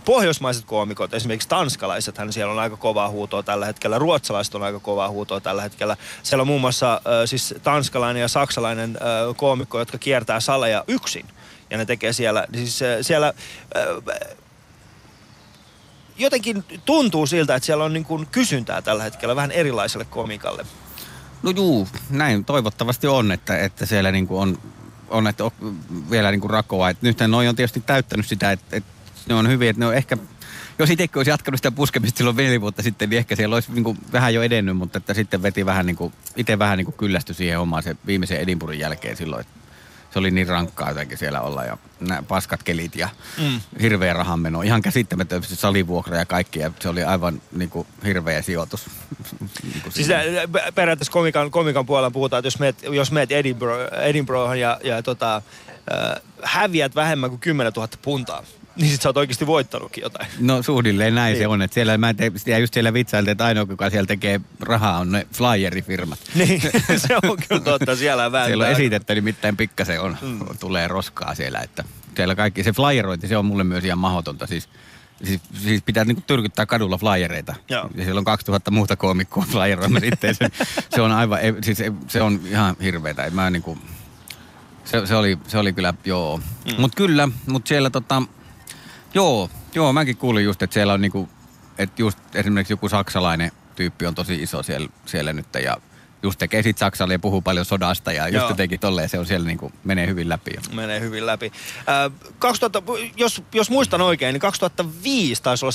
pohjoismaiset koomikot, esimerkiksi tanskalaisethan siellä on aika kovaa huutoa tällä hetkellä. Ruotsalaiset on aika kovaa huutoa tällä hetkellä. Siellä on muun muassa siis tanskalainen ja saksalainen koomikko, jotka kiertää saleja yksin. Ja ne tekee siellä... Siis, siellä jotenkin tuntuu siltä, että siellä on niin kuin kysyntää tällä hetkellä vähän erilaiselle komikalle. No juu, näin toivottavasti on, että siellä niin kuin on että vielä niin kuin rakoa. Et nythän noi on tietysti täyttänyt sitä, että ne on hyviä, että ne on ehkä, jos itsekin olisi jatkanut sitä puskemista silloin 4 vuotta sitten, niin ehkä siellä olisi niin kuin vähän jo edennyt, mutta että sitten veti vähän niin kuin, itse vähän niin kuin kyllästy siihen omaan sen viimeisen Edinburghin jälkeen silloin, että se oli niin rankkaa jotenkin siellä olla ja nämä paskat kelit ja hirveä rahanmeno. Ihan käsittämätön salivuokra ja kaikki ja se oli aivan niin kuin hirveä sijoitus. Siis periaatteessa komikan puolella puhutaan, että jos meet Edinburghan ja häviät vähemmän kuin 10 000 puntaa, Niin sit sä oot oikeesti voittanutkin jotain. No suunnilleen näin niin. Se on. Että siellä, mä just siellä vitsailtiin, että ainoa kuka siellä tekee rahaa on ne flyerifirmat. Niin, se on kyllä totta. Siellä vääntää. Siellä on esitettä, nimittäin pikkasen on. Tulee roskaa siellä, että siellä kaikki. Se flyerointi, se on mulle myös ihan mahdotonta. Siis pitää niinku tyrkyttää kadulla flyereita. Joo. Ja siellä on 2000 muuta koomikkoa flyeroimme sitten. Se on aivan, siis se on ihan hirveetä. Mä niinku... Se oli kyllä, joo. Mm. Mut kyllä, siellä joo, mäkin kuulin just, että siellä on niinku, että just esimerkiksi joku saksalainen tyyppi on tosi iso siellä nyt ja just tekee sit Saksalle ja puhuu paljon sodasta ja just jotenkin tolleen, se on siellä niinku, menee hyvin läpi. Jo. Menee hyvin läpi. 2000, jos muistan oikein, niin 2005 taisi olla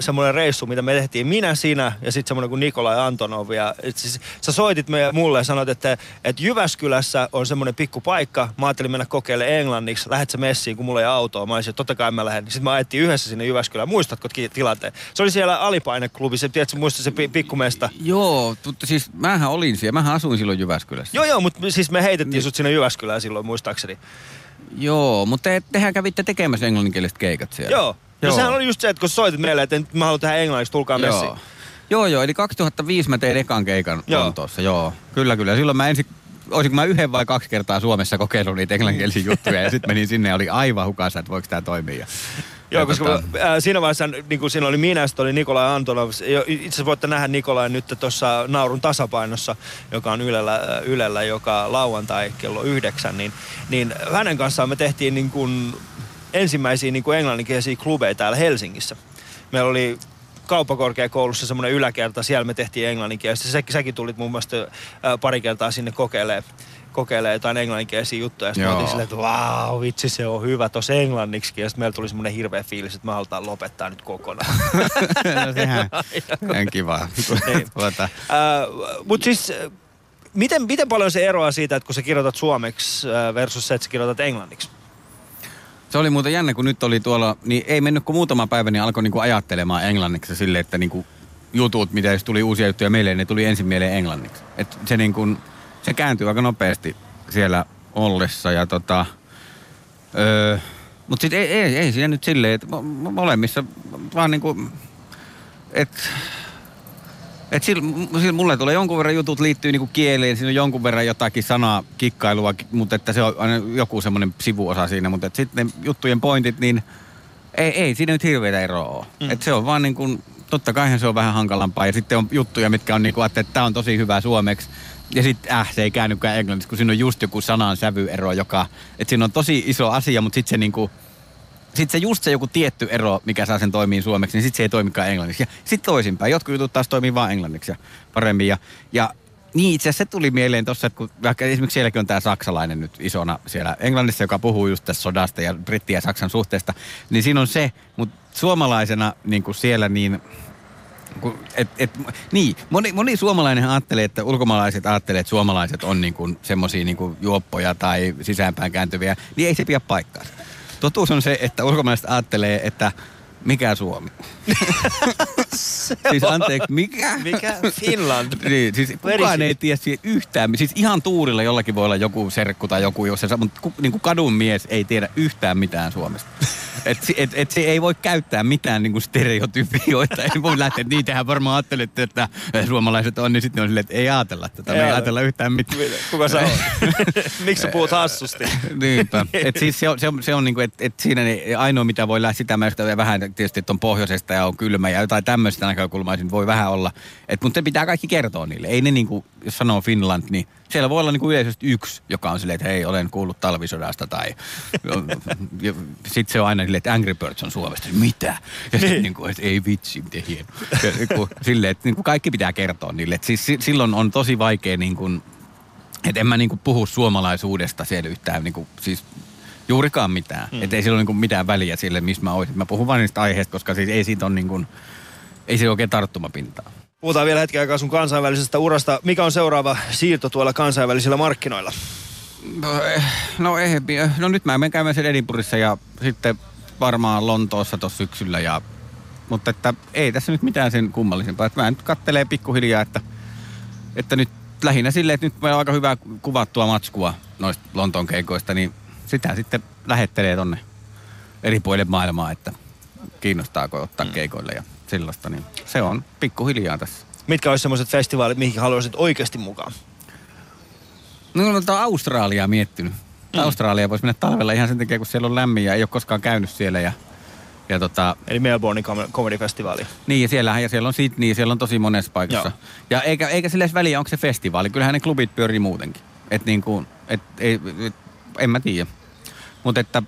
semmoinen reissu, mitä me tehtiin minä, sinä ja sitten semmoinen kuin Nikolai Antonov. Ja siis, sä soitit mulle ja sanoit, että Jyväskylässä on semmoinen pikku paikka. Mä ajattelin mennä kokeilemaan englanniksi. Lähet sä messiin, kun mulla ei autoa. Mä olisin, että totta kai mä lähden. Sitten mä ajettiin yhdessä sinne Jyväskylään. Muistatko tilanteen? Se oli siellä Alipaineklubi. Se, tiedätkö, muistat se pikkumesta? Joo, mutta siis mähän olin. Ja mähän asuin silloin Jyväskylässä. Joo, mutta siis me heitettiin sut sinne Jyväskylään silloin muistaakseni. Joo, mutta tehän kävitte tekemässä englanninkieliset keikat siellä. Joo. No sehän oli just se, että kun soitit meille, että mä haluan tehdä englanniksi, tulkaa messiin. Joo, eli 2005 mä tein ekan keikan Lontoossa, joo. Kyllä. Silloin mä ensin, olisinko mä 1 vai 2 kertaa Suomessa kokeillut niitä englanninkielisiä juttuja ja sitten menin sinne ja oli aivan hukassa, että voiko tää toimia. Joo, koska siinä vaiheessa, niin kuin siinä oli minä, sitten oli Nikolai Antonov. Itse asiassa voitte nähdä Nikolai nyt tuossa Naurun tasapainossa, joka on Ylellä joka lauantai kello 9. Niin hänen kanssaan me tehtiin niin kuin ensimmäisiä niin kuin englanninkielisiä klubeja täällä Helsingissä. Meillä oli Kauppakorkeakoulussa semmoinen yläkerta, siellä me tehtiin englanninkielistä. Säkin tulit muun muassa pari kertaa sinne kokeilee jotain englanninkielisiä juttuja ja sitten oltiin silleen, että vau, vitsi se on hyvä tossa englanniksikin. Ja sitten meillä tuli semmoinen hirveä fiilis, että me halutaan lopettaa nyt kokonaan. No sehän on kivaa. Mutta siis, miten paljon se eroaa siitä, että kun sä kirjoitat suomeksi versus se, että sä kirjoitat englanniksi? Se oli muuten jännä, kun nyt oli tuolla, niin ei mennyt kuin muutama päivä, niin alkoi niinku ajattelemaan englanniksi silleen, että niinku jutut, mitä jos tuli uusia juttuja meille, ne tuli ensin mieleen englanniksi. Että se niinku... Se kääntyy aika nopeasti siellä ollessa ja mutta sitten ei siinä nyt silleen, että molemmissa vaan niinku, että sillä mulle tulee jonkun verran jutut liittyy niinku kieleen, siinä on jonkun verran jotakin sanaa kikkailua, mutta että se on aina joku semmoinen sivuosa siinä, mutta sitten juttujen pointit, niin ei siinä nyt hirveätä eroa ole. Mm. Että se on vaan niinku, totta kaihan se on vähän hankalampaa ja sitten on juttuja, mitkä on niinku, että tää on tosi hyvä suomeksi. Ja sitten se ei käännykkään englanniksi, kun siinä on just joku sanan sävyero, joka... Että siinä on tosi iso asia, mutta sitten se niinku... Sitten se just se joku tietty ero, mikä saa sen toimiin suomeksi, niin sitten se ei toimikaan englanniksi. Ja sitten toisinpäin. Jotkut jutut taas toimii vaan englanniksi ja paremmin. Ja niin itse asiassa se tuli mieleen tossa, että kun vaikka esimerkiksi sielläkin on tää saksalainen nyt isona siellä Englannissa, joka puhuu just tästä sodasta ja brittien ja Saksan suhteesta, niin siinä on se, mutta suomalaisena niinku siellä niin... Niin, moni suomalainen ajattelee, että ulkomaalaiset ajattelee, että suomalaiset on niin kuin semmosia niin kuin juoppoja tai sisäänpäin kääntyviä, niin ei se pidä paikkaa. Totuus on se, että ulkomaalaiset ajattelee, että mikä Suomi? Siis anteeksi, mikä? Mikä Finland? Niin, siis kukaan ei tiedä yhtään. Siis ihan tuurilla jollakin voi olla joku serkku tai joku, mutta niin kadun mies ei tiedä yhtään mitään Suomesta. Et se ei voi käyttää mitään niin kuin stereotypioita. Ei voi lähteä, että niitähän varmaan ajattelette, että suomalaiset on, niin sitten on silleen, että ei ajatella tätä. Me ei ajatella yhtään mitään. Kuka sä oot? Miksi sä puhut hassusti? Niinpä. Että siis se on niin kuin, että siinä ainoa mitä voi lähteä, sitä mä vähän tietysti, että on pohjoisesta ja on kylmä ja jotain tämmöistä näkökulmaa voi vähän olla. Mutta pitää kaikki kertoa niille. Ei ne niin kuin, jos sanoo Finland, niin siellä voi olla niin kuin yleisesti yksi, joka on silleen, että hei, olen kuullut talvisodasta tai... Sitten se on aina silleen, että Angry Birds on Suomesta. Mitä? Ja sitten niin kuin, että ei vitsi, miten hieno. Silleen, että niin kuin kaikki pitää kertoa niille. Et siis silloin on tosi vaikea niin kuin... Että en mä niin kuin puhu suomalaisuudesta siellä yhtään niin kuin, siis... Juurikaan mitään. Että ei sillä ole niinku mitään väliä sille, missä mä olisin. Mä puhun vain niistä aiheista, koska siis ei siitä ole niinku, ei sillä oikein tarttumapintaa. Puhutaan vielä hetken aikaa sun kansainvälisestä urasta. Mikä on seuraava siirto tuolla kansainvälisillä markkinoilla? No nyt mä käymään siellä Edinburghissa ja sitten varmaan Lontoossa tossa syksyllä. Mutta että ei tässä nyt mitään sen kummallisempaa. Että mä nyt kattelee pikkuhiljaa, että nyt lähinnä silleen, että nyt meillä on aika hyvää kuvattua matskua noista Lontoon keikoista, niin sitä sitten lähettelee tonne eri puolille maailmaa, että kiinnostaako ottaa keikoille ja sellaista, niin se on pikkuhiljaa tässä. Mitkä olisi semmoiset festivaalit, mihin haluaisit oikeasti mukaan? No, olen Australiaa miettinyt. Australia voisi mennä talvella ihan sen takia, kun siellä on lämmin ja ei ole koskaan käynyt siellä. Eli Melbourne Comedy Festivaali. Niin, ja siellä on Sydney, siellä on tosi monessa paikassa. Joo. Ja eikä sillä edes väliä, onko se festivaali. Kyllähän ne klubit pyörii muutenkin. Että niin kuin, en mä tiedä. Mutta että,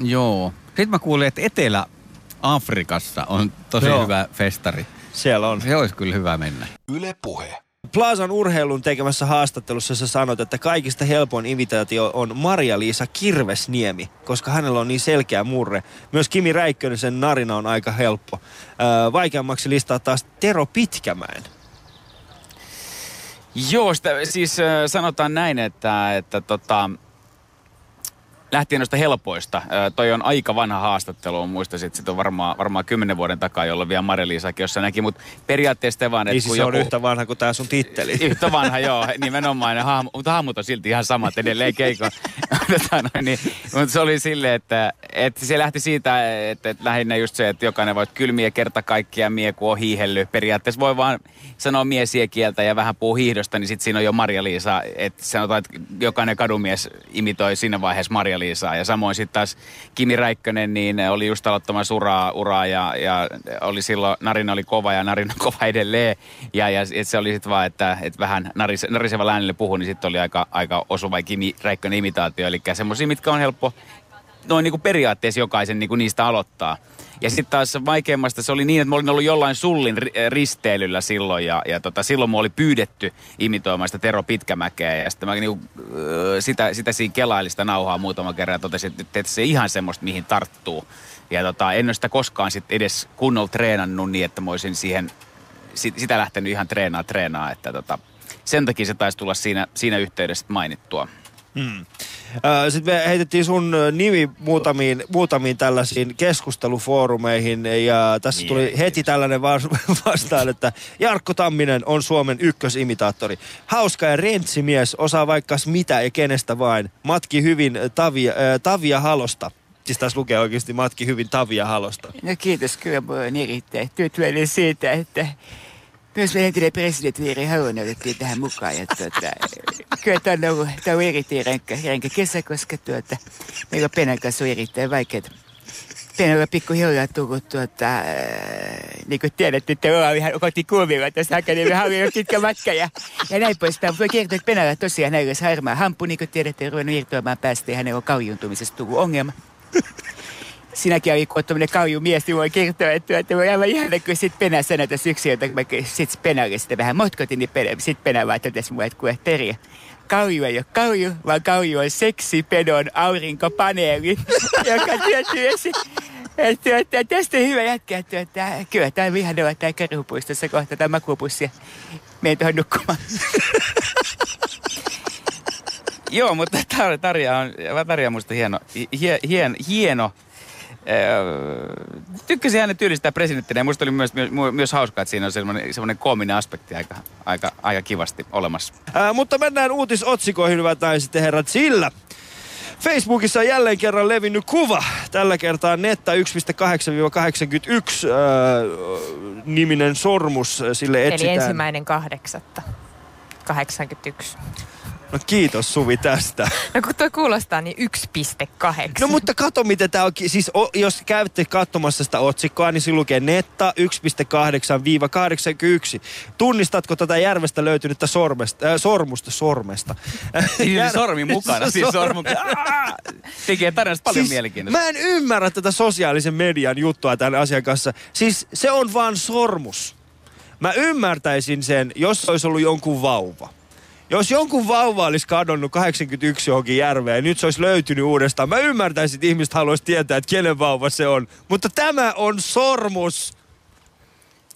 joo. Sitten mä kuulin, että Etelä-Afrikassa on tosi hyvä festari. Siellä on. Se olisi kyllä hyvä mennä. Yle Puhe. Plazan urheilun tekemässä haastattelussa sä sanoit, että kaikista helpoin invitaatio on Marja-Liisa Kirvesniemi, koska hänellä on niin selkeä murre. Myös Kimi Räikkönen, sen narina on aika helppo. Vaikeammaksi listaa taas Tero Pitkämäen. Joo, siis sanotaan näin, että lähtien noista helpoista. Toi on aika vanha haastattelu, muistaisin, että se on varmaan 10 vuoden takaa, jolloin vielä Marja-Liisakin jossain näki, mutta periaatteessa te vaan, että kun se joku... on yhtä vanha kuin tää sun titteli. Yhtä vanha, joo, nimenomaan, mutta hahmot on silti ihan samat edelleen keikon. Niin, mutta se oli silleen, että se lähti siitä, että lähinnä just se, että jokainen voi kylmiä kerta kaikkia mie, kun on hiihellyt. Periaatteessa voi vaan sanoa miesiä kieltä ja vähän puhua hiihdosta, niin sitten siinä on jo Marja-Liisa. Että sanotaan, että jokainen kadumies imitoi siinä vaiheessa Marja-Liisaa. Ja samoin sitten taas Kimi Räikkönen niin oli just aloittamassa uraa ja oli silloin, narina oli kova ja narina kova edelleen. Ja se oli sitten vaan, että vähän nariseva äänelle puhui, niin sitten oli aika osuva Kimi Räikkönen imitaatio. Eli semmoisia, mitkä on helppo noin niin kuin periaatteessa jokaisen niin kuin niistä aloittaa. Ja sitten taas vaikeimmasta se oli niin, että mä olin ollut jollain sullin risteilyllä silloin ja silloin mä oli pyydetty imitoimaan sitä Tero Pitkämäkeä ja sitten mä niinku, sitä siinä kelailin sitä nauhaa muutaman kerran ja totesin, että se ihan semmoista mihin tarttuu. Ja en ole sitä koskaan sit edes kunnolla treenannut niin, että mä olisin siihen, sitä lähtenyt ihan treenaa. Että sen takia se taisi tulla siinä yhteydessä mainittua. Sitten me heitettiin sun nimi muutamiin tällaisiin keskustelufoorumeihin ja tässä tuli heti tällainen vastaan, että Jarkko Tamminen on Suomen ykkösimitaattori. Hauska ja rentsi mies, osaa vaikka mitä ja kenestä vain. Matki hyvin Tavia Halosta. Siis tässä lukee oikeasti matki hyvin Tavia Halosta. No kiitos, kyllä mä olen erittäin tyytyväinen siitä, että... Myös meidän entinen presidentti Eri Halunen otettiin tähän mukaan. Ja kyllä tämä on erittäin rankka kesä, koska meillä on Penan kanssa erittäin vaikeaa. Penalla pikkuhiljaa on tullut, niin kuin tiedätte, että Ola koti kuumilla tässä Hakaniemen hallilla pitkä matka ja näin poispäin. Voi kertoa, että Penalla tosiaan näyräisi harmaa hampu, niin kuin tiedätte, on ruvennut irtoamaan päästä ja hänellä on kaljuuntumisesta tullut ongelma. Sinäkin oli, kun on tuommoinen kaljumies, niin voi kertoa, että voi aivan ihana, kun sit Pena sanoi tässä yksi, jota mä sit Penalle sitä vähän motkotin, niin sit Pena vaan totesi mulle, että kuule Terje, kalju ei ole kalju, vaan kalju on seksipedon aurinkopaneeli, joka työtyy esiin. Tästä on hyvä jatkaa. Kyllä, tää on ihana olla tää Karhupuistossa kohta, tää makuupussi ja menen tuohon nukkumaan. Joo, mutta Tarja on musta hieno. Tykkäsin hänen tyylistä presidenttinä ja musta oli myös hauskaa, että siinä on semmoinen koominen aspekti aika kivasti olemassa. Mutta mennään uutisotsikoihin, hyvät naiset ja herrat, sillä Facebookissa on jälleen kerran levinnyt kuva. Tällä kertaa netta 1.8-81 niminen sormus, sille etsitään. Eli 1.8.81. No kiitos Suvi tästä. No kun toi kuulostaa niin 1.8. No mutta kato miten tää on, siis jos käytte katsomassa sitä otsikkoa, niin se lukee netta 1.8-81. Tunnistatko tätä järvestä löytynyttä sormusta? Sormi mukana, siis sormu. Tekee tarinasta paljon siis mielenkiintoista. Mä en ymmärrä tätä sosiaalisen median juttua tämän asian kanssa. Siis se on vaan sormus. Mä ymmärtäisin sen, jos olisi ollut jonkun vauva. Jos jonkun vauva olisi kadonnut 81 johonkin järveen ja nyt se olisi löytynyt uudestaan, mä ymmärtäisin, että ihmiset haluaisi tietää, että kenen vauva se on. Mutta tämä on sormus.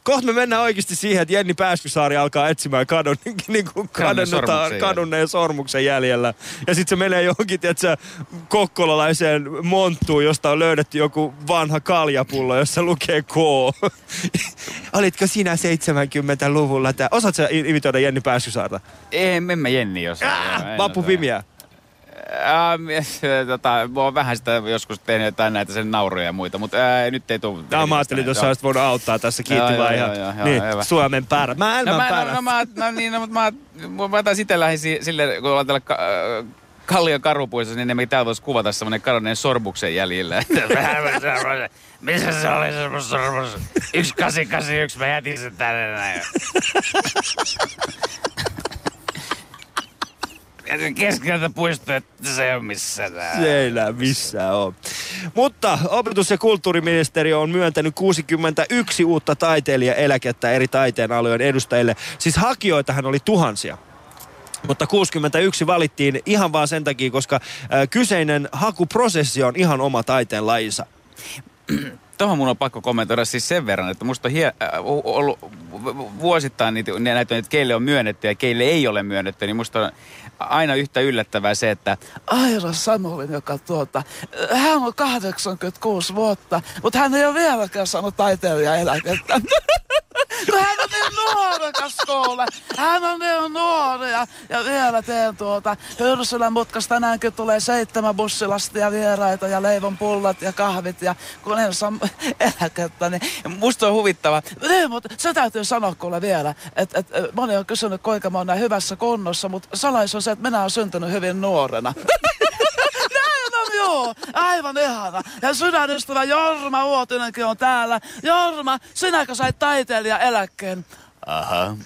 Kohta me mennään oikeasti siihen, että Jenni Pääskysaari alkaa etsimään kadunneen sormuksen jäljellä. Ja sitten se menee johonkin, tietsä, kokkolalaiseen monttuun, josta on löydetty joku vanha kaljapullo, jossa lukee K. Olitko sinä 70-luvulla? Osaatko imitoida Jenni Pääskysaarta? En mä Jenni osaa. Vappu Pimiä. Mä oon vähän sitä joskus tehnyt jotain näitä sen nauroja ja muita, mutta nyt ei tule. Tämä mä ajattelin, jos olisit voinut auttaa tässä. Kiitti vaan ihan. Niin, Suomen päärä. Mä elmän päärä. Mä taisin itse lähdin silleen, kun ollaan tällä Kallion Karhupuistossa, niin enemmänkin täällä voisi kuvata semmoinen kadonneen sorbuksen jäljillä. Missä se oli se sorbus? 1881, mä jätin sen tänne näin. Keskeltä puistoa, että se ei ole missään. Se ei enää missään ole. Mutta opetus- ja kulttuuriministeriö on myöntänyt 61 uutta taiteilijaeläkettä eri taiteenalojen edustajille. Siis hakijoitahan oli tuhansia. Mutta 61 valittiin ihan vaan sen takia, koska kyseinen hakuprosessi on ihan oma taiteen lajinsa. Tuohon mun on pakko kommentoida siis sen verran, että musta on ollut vuosittain näitä, että keille on myönnetty ja keille ei ole myönnetty, niin musta on aina yhtä yllättävää se, että Aira Samuelin, joka hän on 86 vuotta, mutta hän ei ole vieläkään saanut taiteilijaeläkettä. Kun hän on niin nuorekas kuule. Hän on niin nuori ja vielä teen Hyrsylän mutkassa tänäänkin tulee 7 bussilastia vieraita ja leivon pullat ja kahvit ja kun en saa eläkettä, niin musta on huvittava. Niin, mutta se täytyy sanoa kuule vielä, että moni on kysynyt kuinka mä oon näin hyvässä kunnossa, mutta salaisuus on se, että minä oon syntynyt hyvin nuorena. Joo, aivan ihana. Ja sydänystävä Jorma Uotinenkin on täällä. Jorma, sinäkö sait taiteilijaeläkkeen? Aha,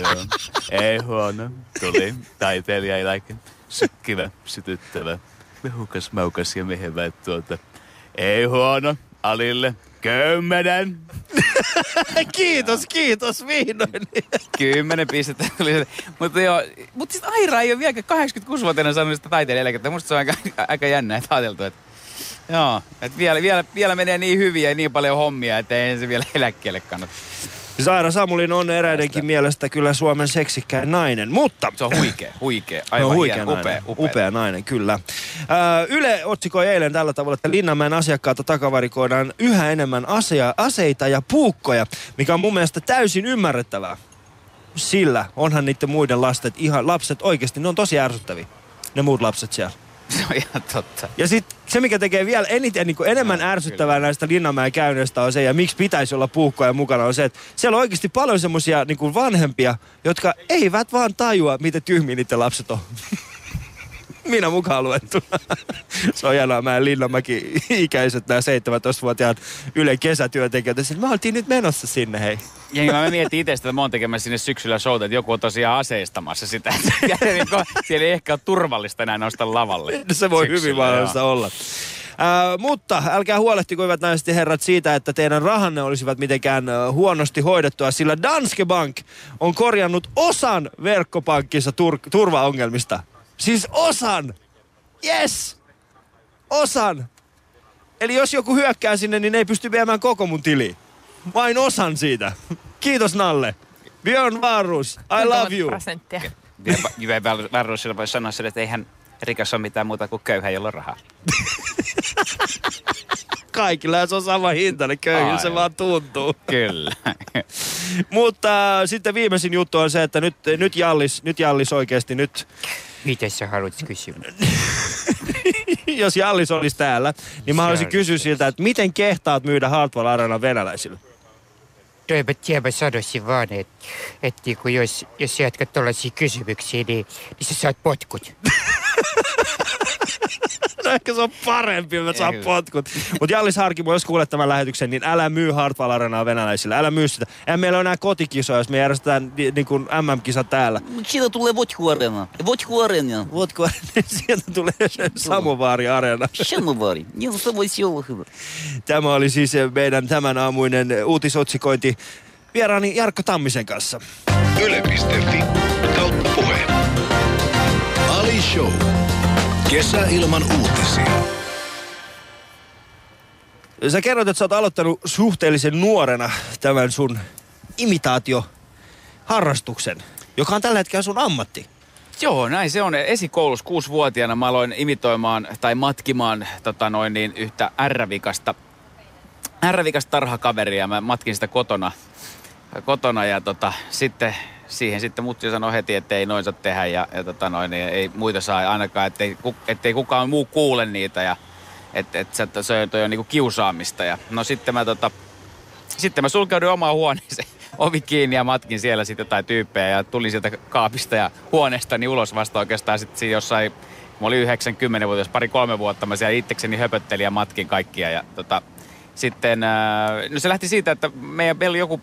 joo. Ei huono, tuli taiteilijaeläke. Sykkivä, sytyttävä, mehukas, maukas ja mehevä Ei huono, Alille 10. Kiitos vihdoin. 10 pistettä tuli. Mutta joo, mutta siis Aira ei ole vieläkään 86-vuotiaana saanut sitä taiteilijaeläkettä. Musta se on aika jännä, että ajateltu, että joo, että vielä menee niin hyviä ja niin paljon hommia, että ei se vielä eläkkeelle kannata. Aira Samulin on eräidenkin mielestä kyllä Suomen seksikkäin nainen, mutta... Se on huikea, aivan upea nainen, kyllä. Yle otsikoi eilen tällä tavalla, että Linnanmäen asiakkaalta takavarikoidaan yhä enemmän aseita ja puukkoja, mikä on mun mielestä täysin ymmärrettävää. Sillä onhan niiden muiden lapset oikeasti, ne on tosi ärsyttäviä, ne muut lapset siellä. Se on ihan totta. Ja sitten se, mikä tekee vielä enemmän ärsyttävää näistä Linnanmäen käynnöistä on se, ja miksi pitäisi olla puukkoja mukana, on se, että siellä on oikeasti paljon semmoisia niin vanhempia, jotka eivät vaan tajua, miten tyhmiä niiden lapset on. Minä mukaan luettuna. Se on hienoa, mä en Linnanmäki-ikäiset, nämä 17-vuotiaat Ylen kesätyöntekijät. Mä oltiin nyt menossa sinne, hei. Ja mä mietin itse, että mä oon tekemässä sinne syksyllä showta, että joku on tosiaan aseistamassa sitä. Siellä ei ehkä ole turvallista enää nostaa lavalle. Se voi hyvin mahdollista olla. Mutta älkää huolehtiko, hyvät naiset ja herrat, siitä, että teidän rahanne olisivat mitenkään huonosti hoidettua, sillä Danske Bank on korjannut osan verkkopankkinsa turvaongelmista. Siis osan! Yes! Osan! Eli jos joku hyökkää sinne, niin ei pysty viemään koko mun tiliin. Vain osan siitä. Kiitos Nalle. Björn Varus, I love you. 10% Björn Varusilla voi sanoa sille, että eihän rikas ole mitään muuta kuin köyhä, jolla on rahaa. Kaikilla se on sama hinta, ne köyhillä se vaan tuntuu. Kyllä. Mutta sitten viimeisin juttu on se, että nyt Hjallis oikeasti nyt... Mitä sä haluat kysyä? Jos Hjallis olisi täällä, niin mä haluaisin kysyä siltä, että miten kehtaat myydä Hartwall Arenan venäläisille? Toipa tiedä, sanoisin vaan, että jos sä jatkat tollaisia kysymyksiä, niin sä saat potkut. No ehkä se on parempi, että saa potkut. Mutta Hjallis Harkimo, jos kuulet tämän lähetyksen, niin älä myy Hartwall Arenaa venäläisille. Älä myy sitä. Eihän meillä ole enää kotikisoja, jos me järjestetään niin MM-kisa täällä. Mutta sieltä tulee Vodku Arena. Sieltä tulee Samovaari Arena. Samovaari. Joo, se voisi olla hyvä. Tämä oli siis meidän tämän aamuinen uutisotsikointi vieraani Jarkko Tammisen kanssa. Yle.fi kautta puhe. Ali Show. Kesä ilman uutisia. Sä kerroit, että sä oot aloittanut suhteellisen nuorena tämän sun imitaatioharrastuksen, joka on tällä hetkellä sun ammatti. Joo, näin se on. Esikoulussa 6-vuotiaana mä aloin imitoimaan tai matkimaan yhtä ärrävikasta tarhakaveria. Mä matkin sitä kotona ja sitten siihen sitten mutsi sanoi heti, että ei noin saa tehdä ja ei muita saa ainakaan, ettei kukaan muu kuule niitä ja että se on niinku kiusaamista. Ja, no sitten mä sulkeuduin omaan huoneeseen, ovi kiinni ja matkin siellä sitten jotain tyyppejä ja tulin sieltä kaapista ja huoneestani ulos vasta oikeastaan sitten jossain, mä olin 90-vuotias, 2-3 vuotta mä siellä itsekseni höpöttelin ja matkin kaikkia ja sitten, no se lähti siitä, että meillä oli joku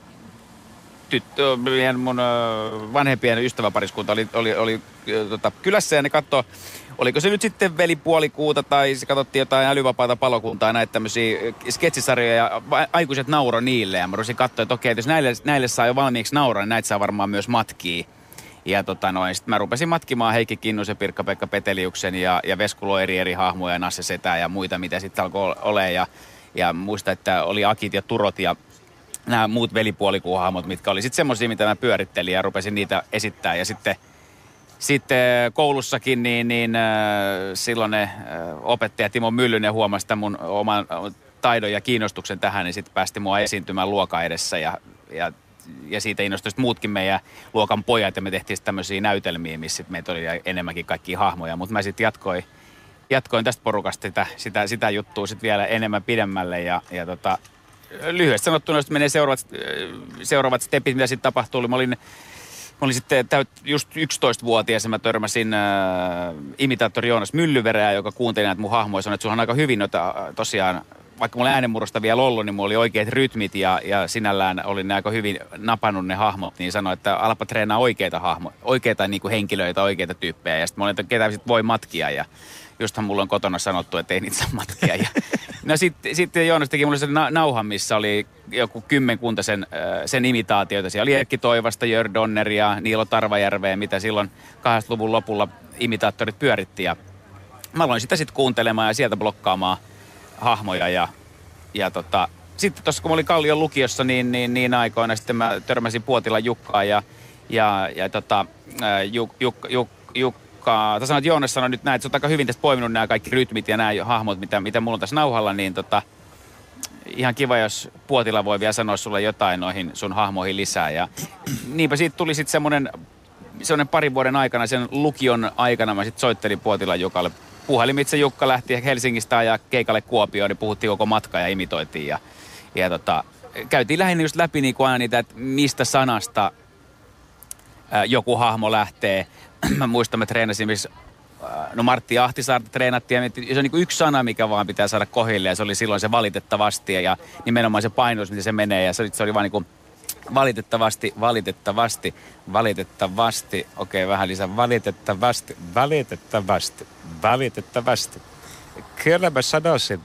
tyttö, mun vanhempien ystäväpariskunta oli kylässä ja ne katsoi, oliko se nyt sitten Velipuolikuuta tai se katsottiin jotain Älyvapaata palokuntaa ja näitä tämmöisiä sketsisarjoja ja aikuiset nauro niille. Ja mä rusin katsoa, että okei, että jos näille saa jo valmiiksi nauraa, niin näitä saa varmaan myös matkia. Ja sitten mä rupesin matkimaan Heikki Kinnusen, Pirkka-Pekka Peteliuksen ja Vesku Loirin eri hahmoja, Nasse Setää ja muita, mitä sitten alkoi olemaan. Ja muista, että oli Akit ja Turot ja nämä muut Velipuolikuuhahmot, mitkä oli sitten semmoisia, mitä mä pyörittelin ja rupesin niitä esittää. Ja sitten koulussakin niin silloinen opettaja Timo Myllynen huomasi tämän mun oman taidon ja kiinnostuksen tähän, niin sitten päästi mua esiintymään luokan edessä ja siitä innostui muutkin meidän luokan pojat ja me tehtiin tämmöisiä näytelmiä, missä meitä oli enemmänkin kaikkia hahmoja, mutta mä sitten jatkoin tästä porukasta sitä juttua sitten vielä enemmän pidemmälle ja lyhyesti sanottuna, jos menee seuraavat stepit, mitä sitten tapahtuu, niin mä olin sitten just 11-vuotias ja mä törmäsin imitaattori Joonas Myllyverää, joka kuunteli näitä mun hahmoja. Sanoi, että sulla on aika hyvin noita tosiaan, vaikka mulla äänenmurrosta vielä ollut, niin mulla oli oikeat rytmit ja sinällään olin aika hyvin napannut ne hahmot. Niin sanoi, että alpa treenaa oikeita hahmoja, oikeita niin kuin henkilöitä, oikeita tyyppejä. Ja sitten mä olin, että ketä sit voi matkia ja justhan mulla on kotona sanottu, että ei niitä saa matkia. Ja no sitten Joonas teki mulle sen nauhan, missä oli joku kymmenkunta sen imitaatioita. Siellä oli Erkki Toivasta, Jörg Donneria, Niilo Tarvajärveä, mitä silloin 80-luvun lopulla imitaattorit pyöritti. Ja mä aloin sitä sitten kuuntelemaan ja sieltä blokkaamaan hahmoja. Ja sitten tuossa kun mä olin Kallion lukiossa, niin aikoina sitten mä törmäsin Puotilan Jukkaan Joonas sanoi nyt näin, että sä oot aika hyvin tästä poiminut nämä kaikki rytmit ja nämä hahmot, mitä mulla on tässä nauhalla, niin ihan kiva, jos Puotila voi vielä sanoa sulle jotain noihin sun hahmoihin lisää. Ja niinpä siitä tuli sitten semmoinen parin vuoden aikana, sen lukion aikana mä sitten soittelin Puotila Jukalle. Puhelimitse Jukka lähti Helsingistä ja keikalle Kuopioon, niin puhuttiin koko matka ja imitoitiin. Ja käytiin lähinnä just läpi niin kuin aina niitä, että mistä sanasta joku hahmo lähtee. Mä muistan, mä treenasin, no Martti Ahtisaarta treenattiin ja se on niin kuin yksi sana, mikä vaan pitää saada kohille ja se oli silloin se valitettavasti ja nimenomaan se painotus, miten se menee ja se oli vaan niin kuin valitettavasti, okei vähän lisää, valitettavasti. Kyllä mä sanoisin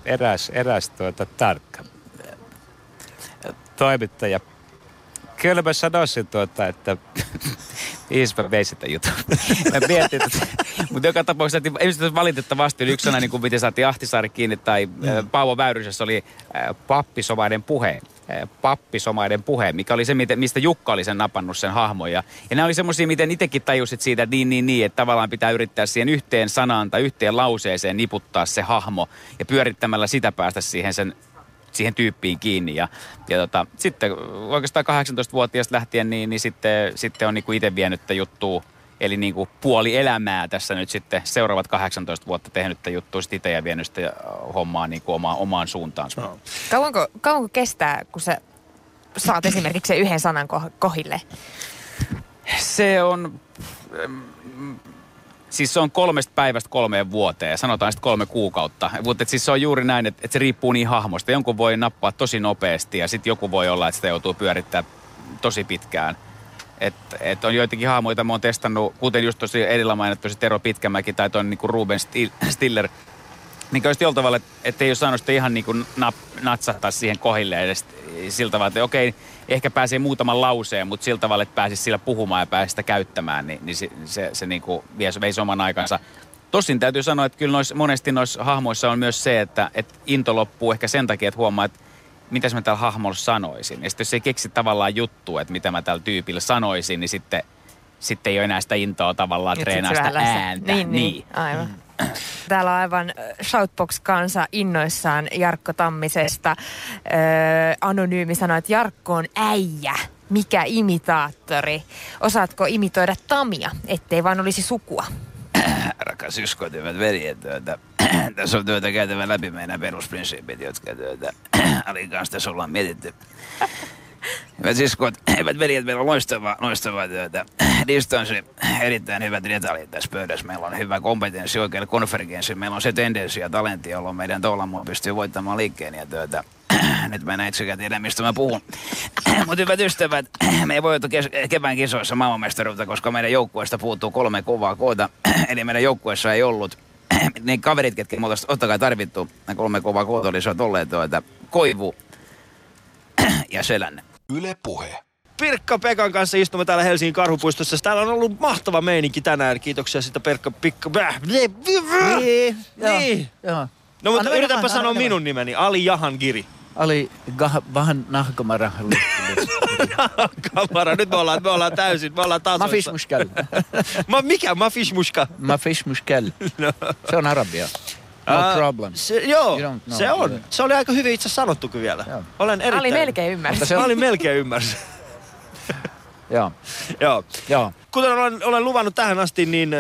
eräs tarkka toimittaja. Kyllä mä sanoisin että Isma vei sitä juttua. Mä mietin, mutta joka tapauksessa, että valitettavasti oli yksi sana, niin kuin miten saatiin Ahtisaari kiinni, tai Paavo Väyrysessä oli pappisomaiden puhe, mikä oli se, mistä Jukka oli sen napannut sen hahmon. Ja nämä oli semmoisia, miten itsekin tajusit siitä, että niin, että tavallaan pitää yrittää siihen yhteen sanaan tai yhteen lauseeseen niputtaa se hahmo, ja pyörittämällä sitä päästä siihen tyyppiin kiinni. Ja sitten oikeastaan 18-vuotiaasta lähtien niin sitten on niinku itse vienyt tätä juttua, eli niinku puoli elämää tässä nyt sitten seuraavat 18 vuotta tehnyt tätä juttua sitten itse ja vienyt sitä hommaa niinku omaan suuntaansa. No. Kauanko kestää, kun sä saat esimerkiksi sen yhden sanan kohille? Se on... Siis se on 3 päivästä 3 vuoteen, sanotaan sitten 3 kuukautta. Mutta siis se on juuri näin, että se riippuu niin hahmosta. Jonkun voi nappaa tosi nopeasti ja sitten joku voi olla, että sitä joutuu pyörittämään tosi pitkään. Et on joitakin hahmoja, joita mä oon testannut, kuten just tosi edellä mainittu se Tero Pitkämäki tai tuon niinku Ruben Stiller. Niin kyllä sitten jollain tavalla, ettei ole saanut sitä ihan niinku natsahtaa siihen kohille edes sillä tavalla, että okei, ehkä pääsee muutaman lauseen, mutta sillä tavalla, että pääsisi sillä puhumaan ja pääsisi sitä käyttämään, niin se niinku veisi oman aikansa. Tosin täytyy sanoa, että kyllä monesti noissa hahmoissa on myös se, että into loppuu ehkä sen takia, että huomaa, että mitäs mä täällä hahmolla sanoisin. Ja sitten jos ei keksi tavallaan juttua, että mitä mä tällä tyypillä sanoisin, niin sitten ei ole enää sitä intoa tavallaan treenaa sitä ääntä. Niin. Aivan. Täällä on aivan Shoutbox-kansa innoissaan Jarkko Tammisesta. Anonyymi sanoi, että Jarkko on äijä. mikä imitaattori? Osaatko imitoida Tamia, ettei vaan olisi sukua? Rakas uskot, hyvät veljet, tässä on käytävä läpi meidän perusprinsiipit, jotka Alin kanssa tässä ollaan mietitty. Hyvät siskot, hyvät veljet, meillä on loistavaa työtä. Distanssi, erittäin hyvät detaljit tässä pöydässä. Meillä on hyvä kompetenssi, oikein konvergenssi. Meillä on se tendenssi ja talentti, jolloin meidän toulamuun pystyy voittamaan liikkeen ja työtä. Nyt mä en itsekään tiedä, mistä mä puhun. Mutta hyvät ystävät, me ei voitu kevään kisoissa maailmanmestaruutta, koska meidän joukkueesta puuttuu 3 kovaa koota. Eli meidän joukkueessa ei ollut ne kaverit, ketkä me oltaisiin ottakaa tarvittu. 3 kovaa koota olisivat olleet Koivu ja Selänne. Yle Puhe. Pirkka-Pekan kanssa istumme täällä Helsingin Karhupuistossa. Täällä on ollut mahtava meininki tänään. Kiitoksia siitä Pirkka-Pekka. No mutta yritäpä sanoa minun nimeni. Ali Jahangiri. Ali vähän nahkamara. Nahkamara. Nyt me ollaan täysin. Me ollaan tasoissa. Mafishmushkel. Mikä? Mafishmushka? Mafishmushkel. Se on arabia. No problem. Se on. Se oli aika hyvin itse sanottukin vielä. Yeah. Ali melkein ymmärsi. Joo. Kuten olen luvannut tähän asti, niin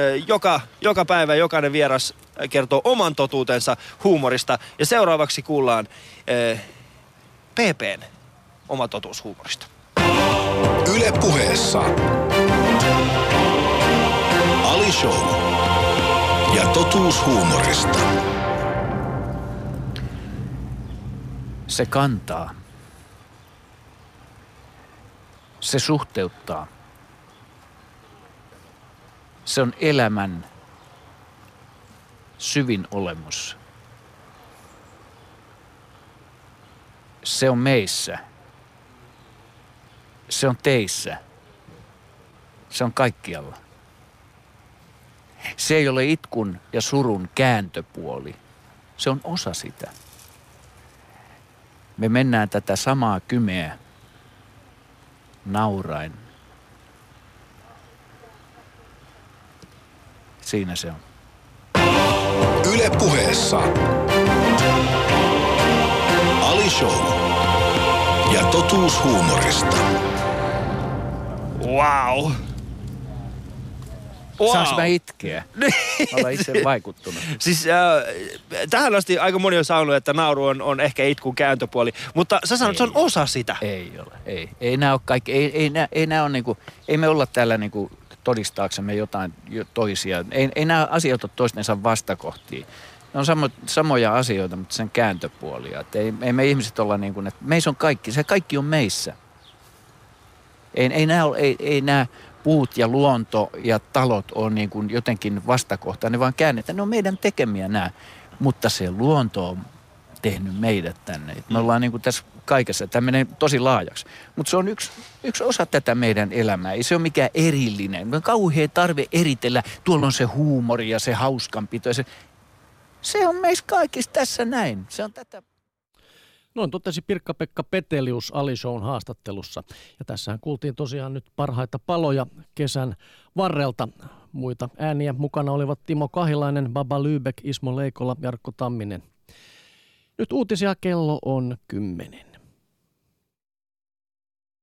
joka päivä jokainen vieras kertoo oman totuutensa huumorista. Ja seuraavaksi kuullaan PP:n oma totuus huumorista. Yle Puheessa Ali Show. Ja totuus huumorista. Se kantaa. Se suhteuttaa. Se on elämän syvin olemus. Se on meissä. Se on teissä. Se on kaikkialla. Se ei ole itkun ja surun kääntöpuoli. Se on osa sitä. Me mennään tätä samaa kymeä nauraen. Siinä se on. Yle Puheessa. Ali Show. Ja totuus huumorista. Wow. Wow. Saanko mä itkeä? Mä olen itse vaikuttunut. Siis tähän asti aika moni on sanonut, että nauru on ehkä itkun kääntöpuoli, mutta sä sanoit, että se on osa sitä. Ei ole, ei. Ei nää ole kaikki, ei nää ole niinku, ei me olla täällä niinku todistaaksemme jotain toisia. Ei nää asioita ole toistensa vastakohtia. Ne on samoja asioita, mutta sen kääntöpuolia. Et ei me ihmiset olla niinku, että meissä on kaikki, se kaikki on meissä. Ei nää puut ja luonto ja talot on niin kuin jotenkin vastakohtaa, ne vaan käännetään. Ne on meidän tekemiä nämä, mutta se luonto on tehnyt meidät tänne. Me ollaan niin kuin tässä kaikessa, tämä menee tosi laajaksi. Mutta se on yksi osa tätä meidän elämää, ei se ole mikään erillinen. Me on kauhea tarve eritellä, tuolla on se huumori ja se hauskanpito. Ja se on meissä kaikissa tässä näin, se on tätä. Noin totesi Pirkka-Pekka Petelius Ali Shown haastattelussa. Ja tässähän kuultiin tosiaan nyt parhaita paloja kesän varrelta. Muita ääniä mukana olivat Timo Kahilainen, Baba Lybeck, Ismo Leikola, Jarkko Tamminen. Nyt uutisia kello on 10.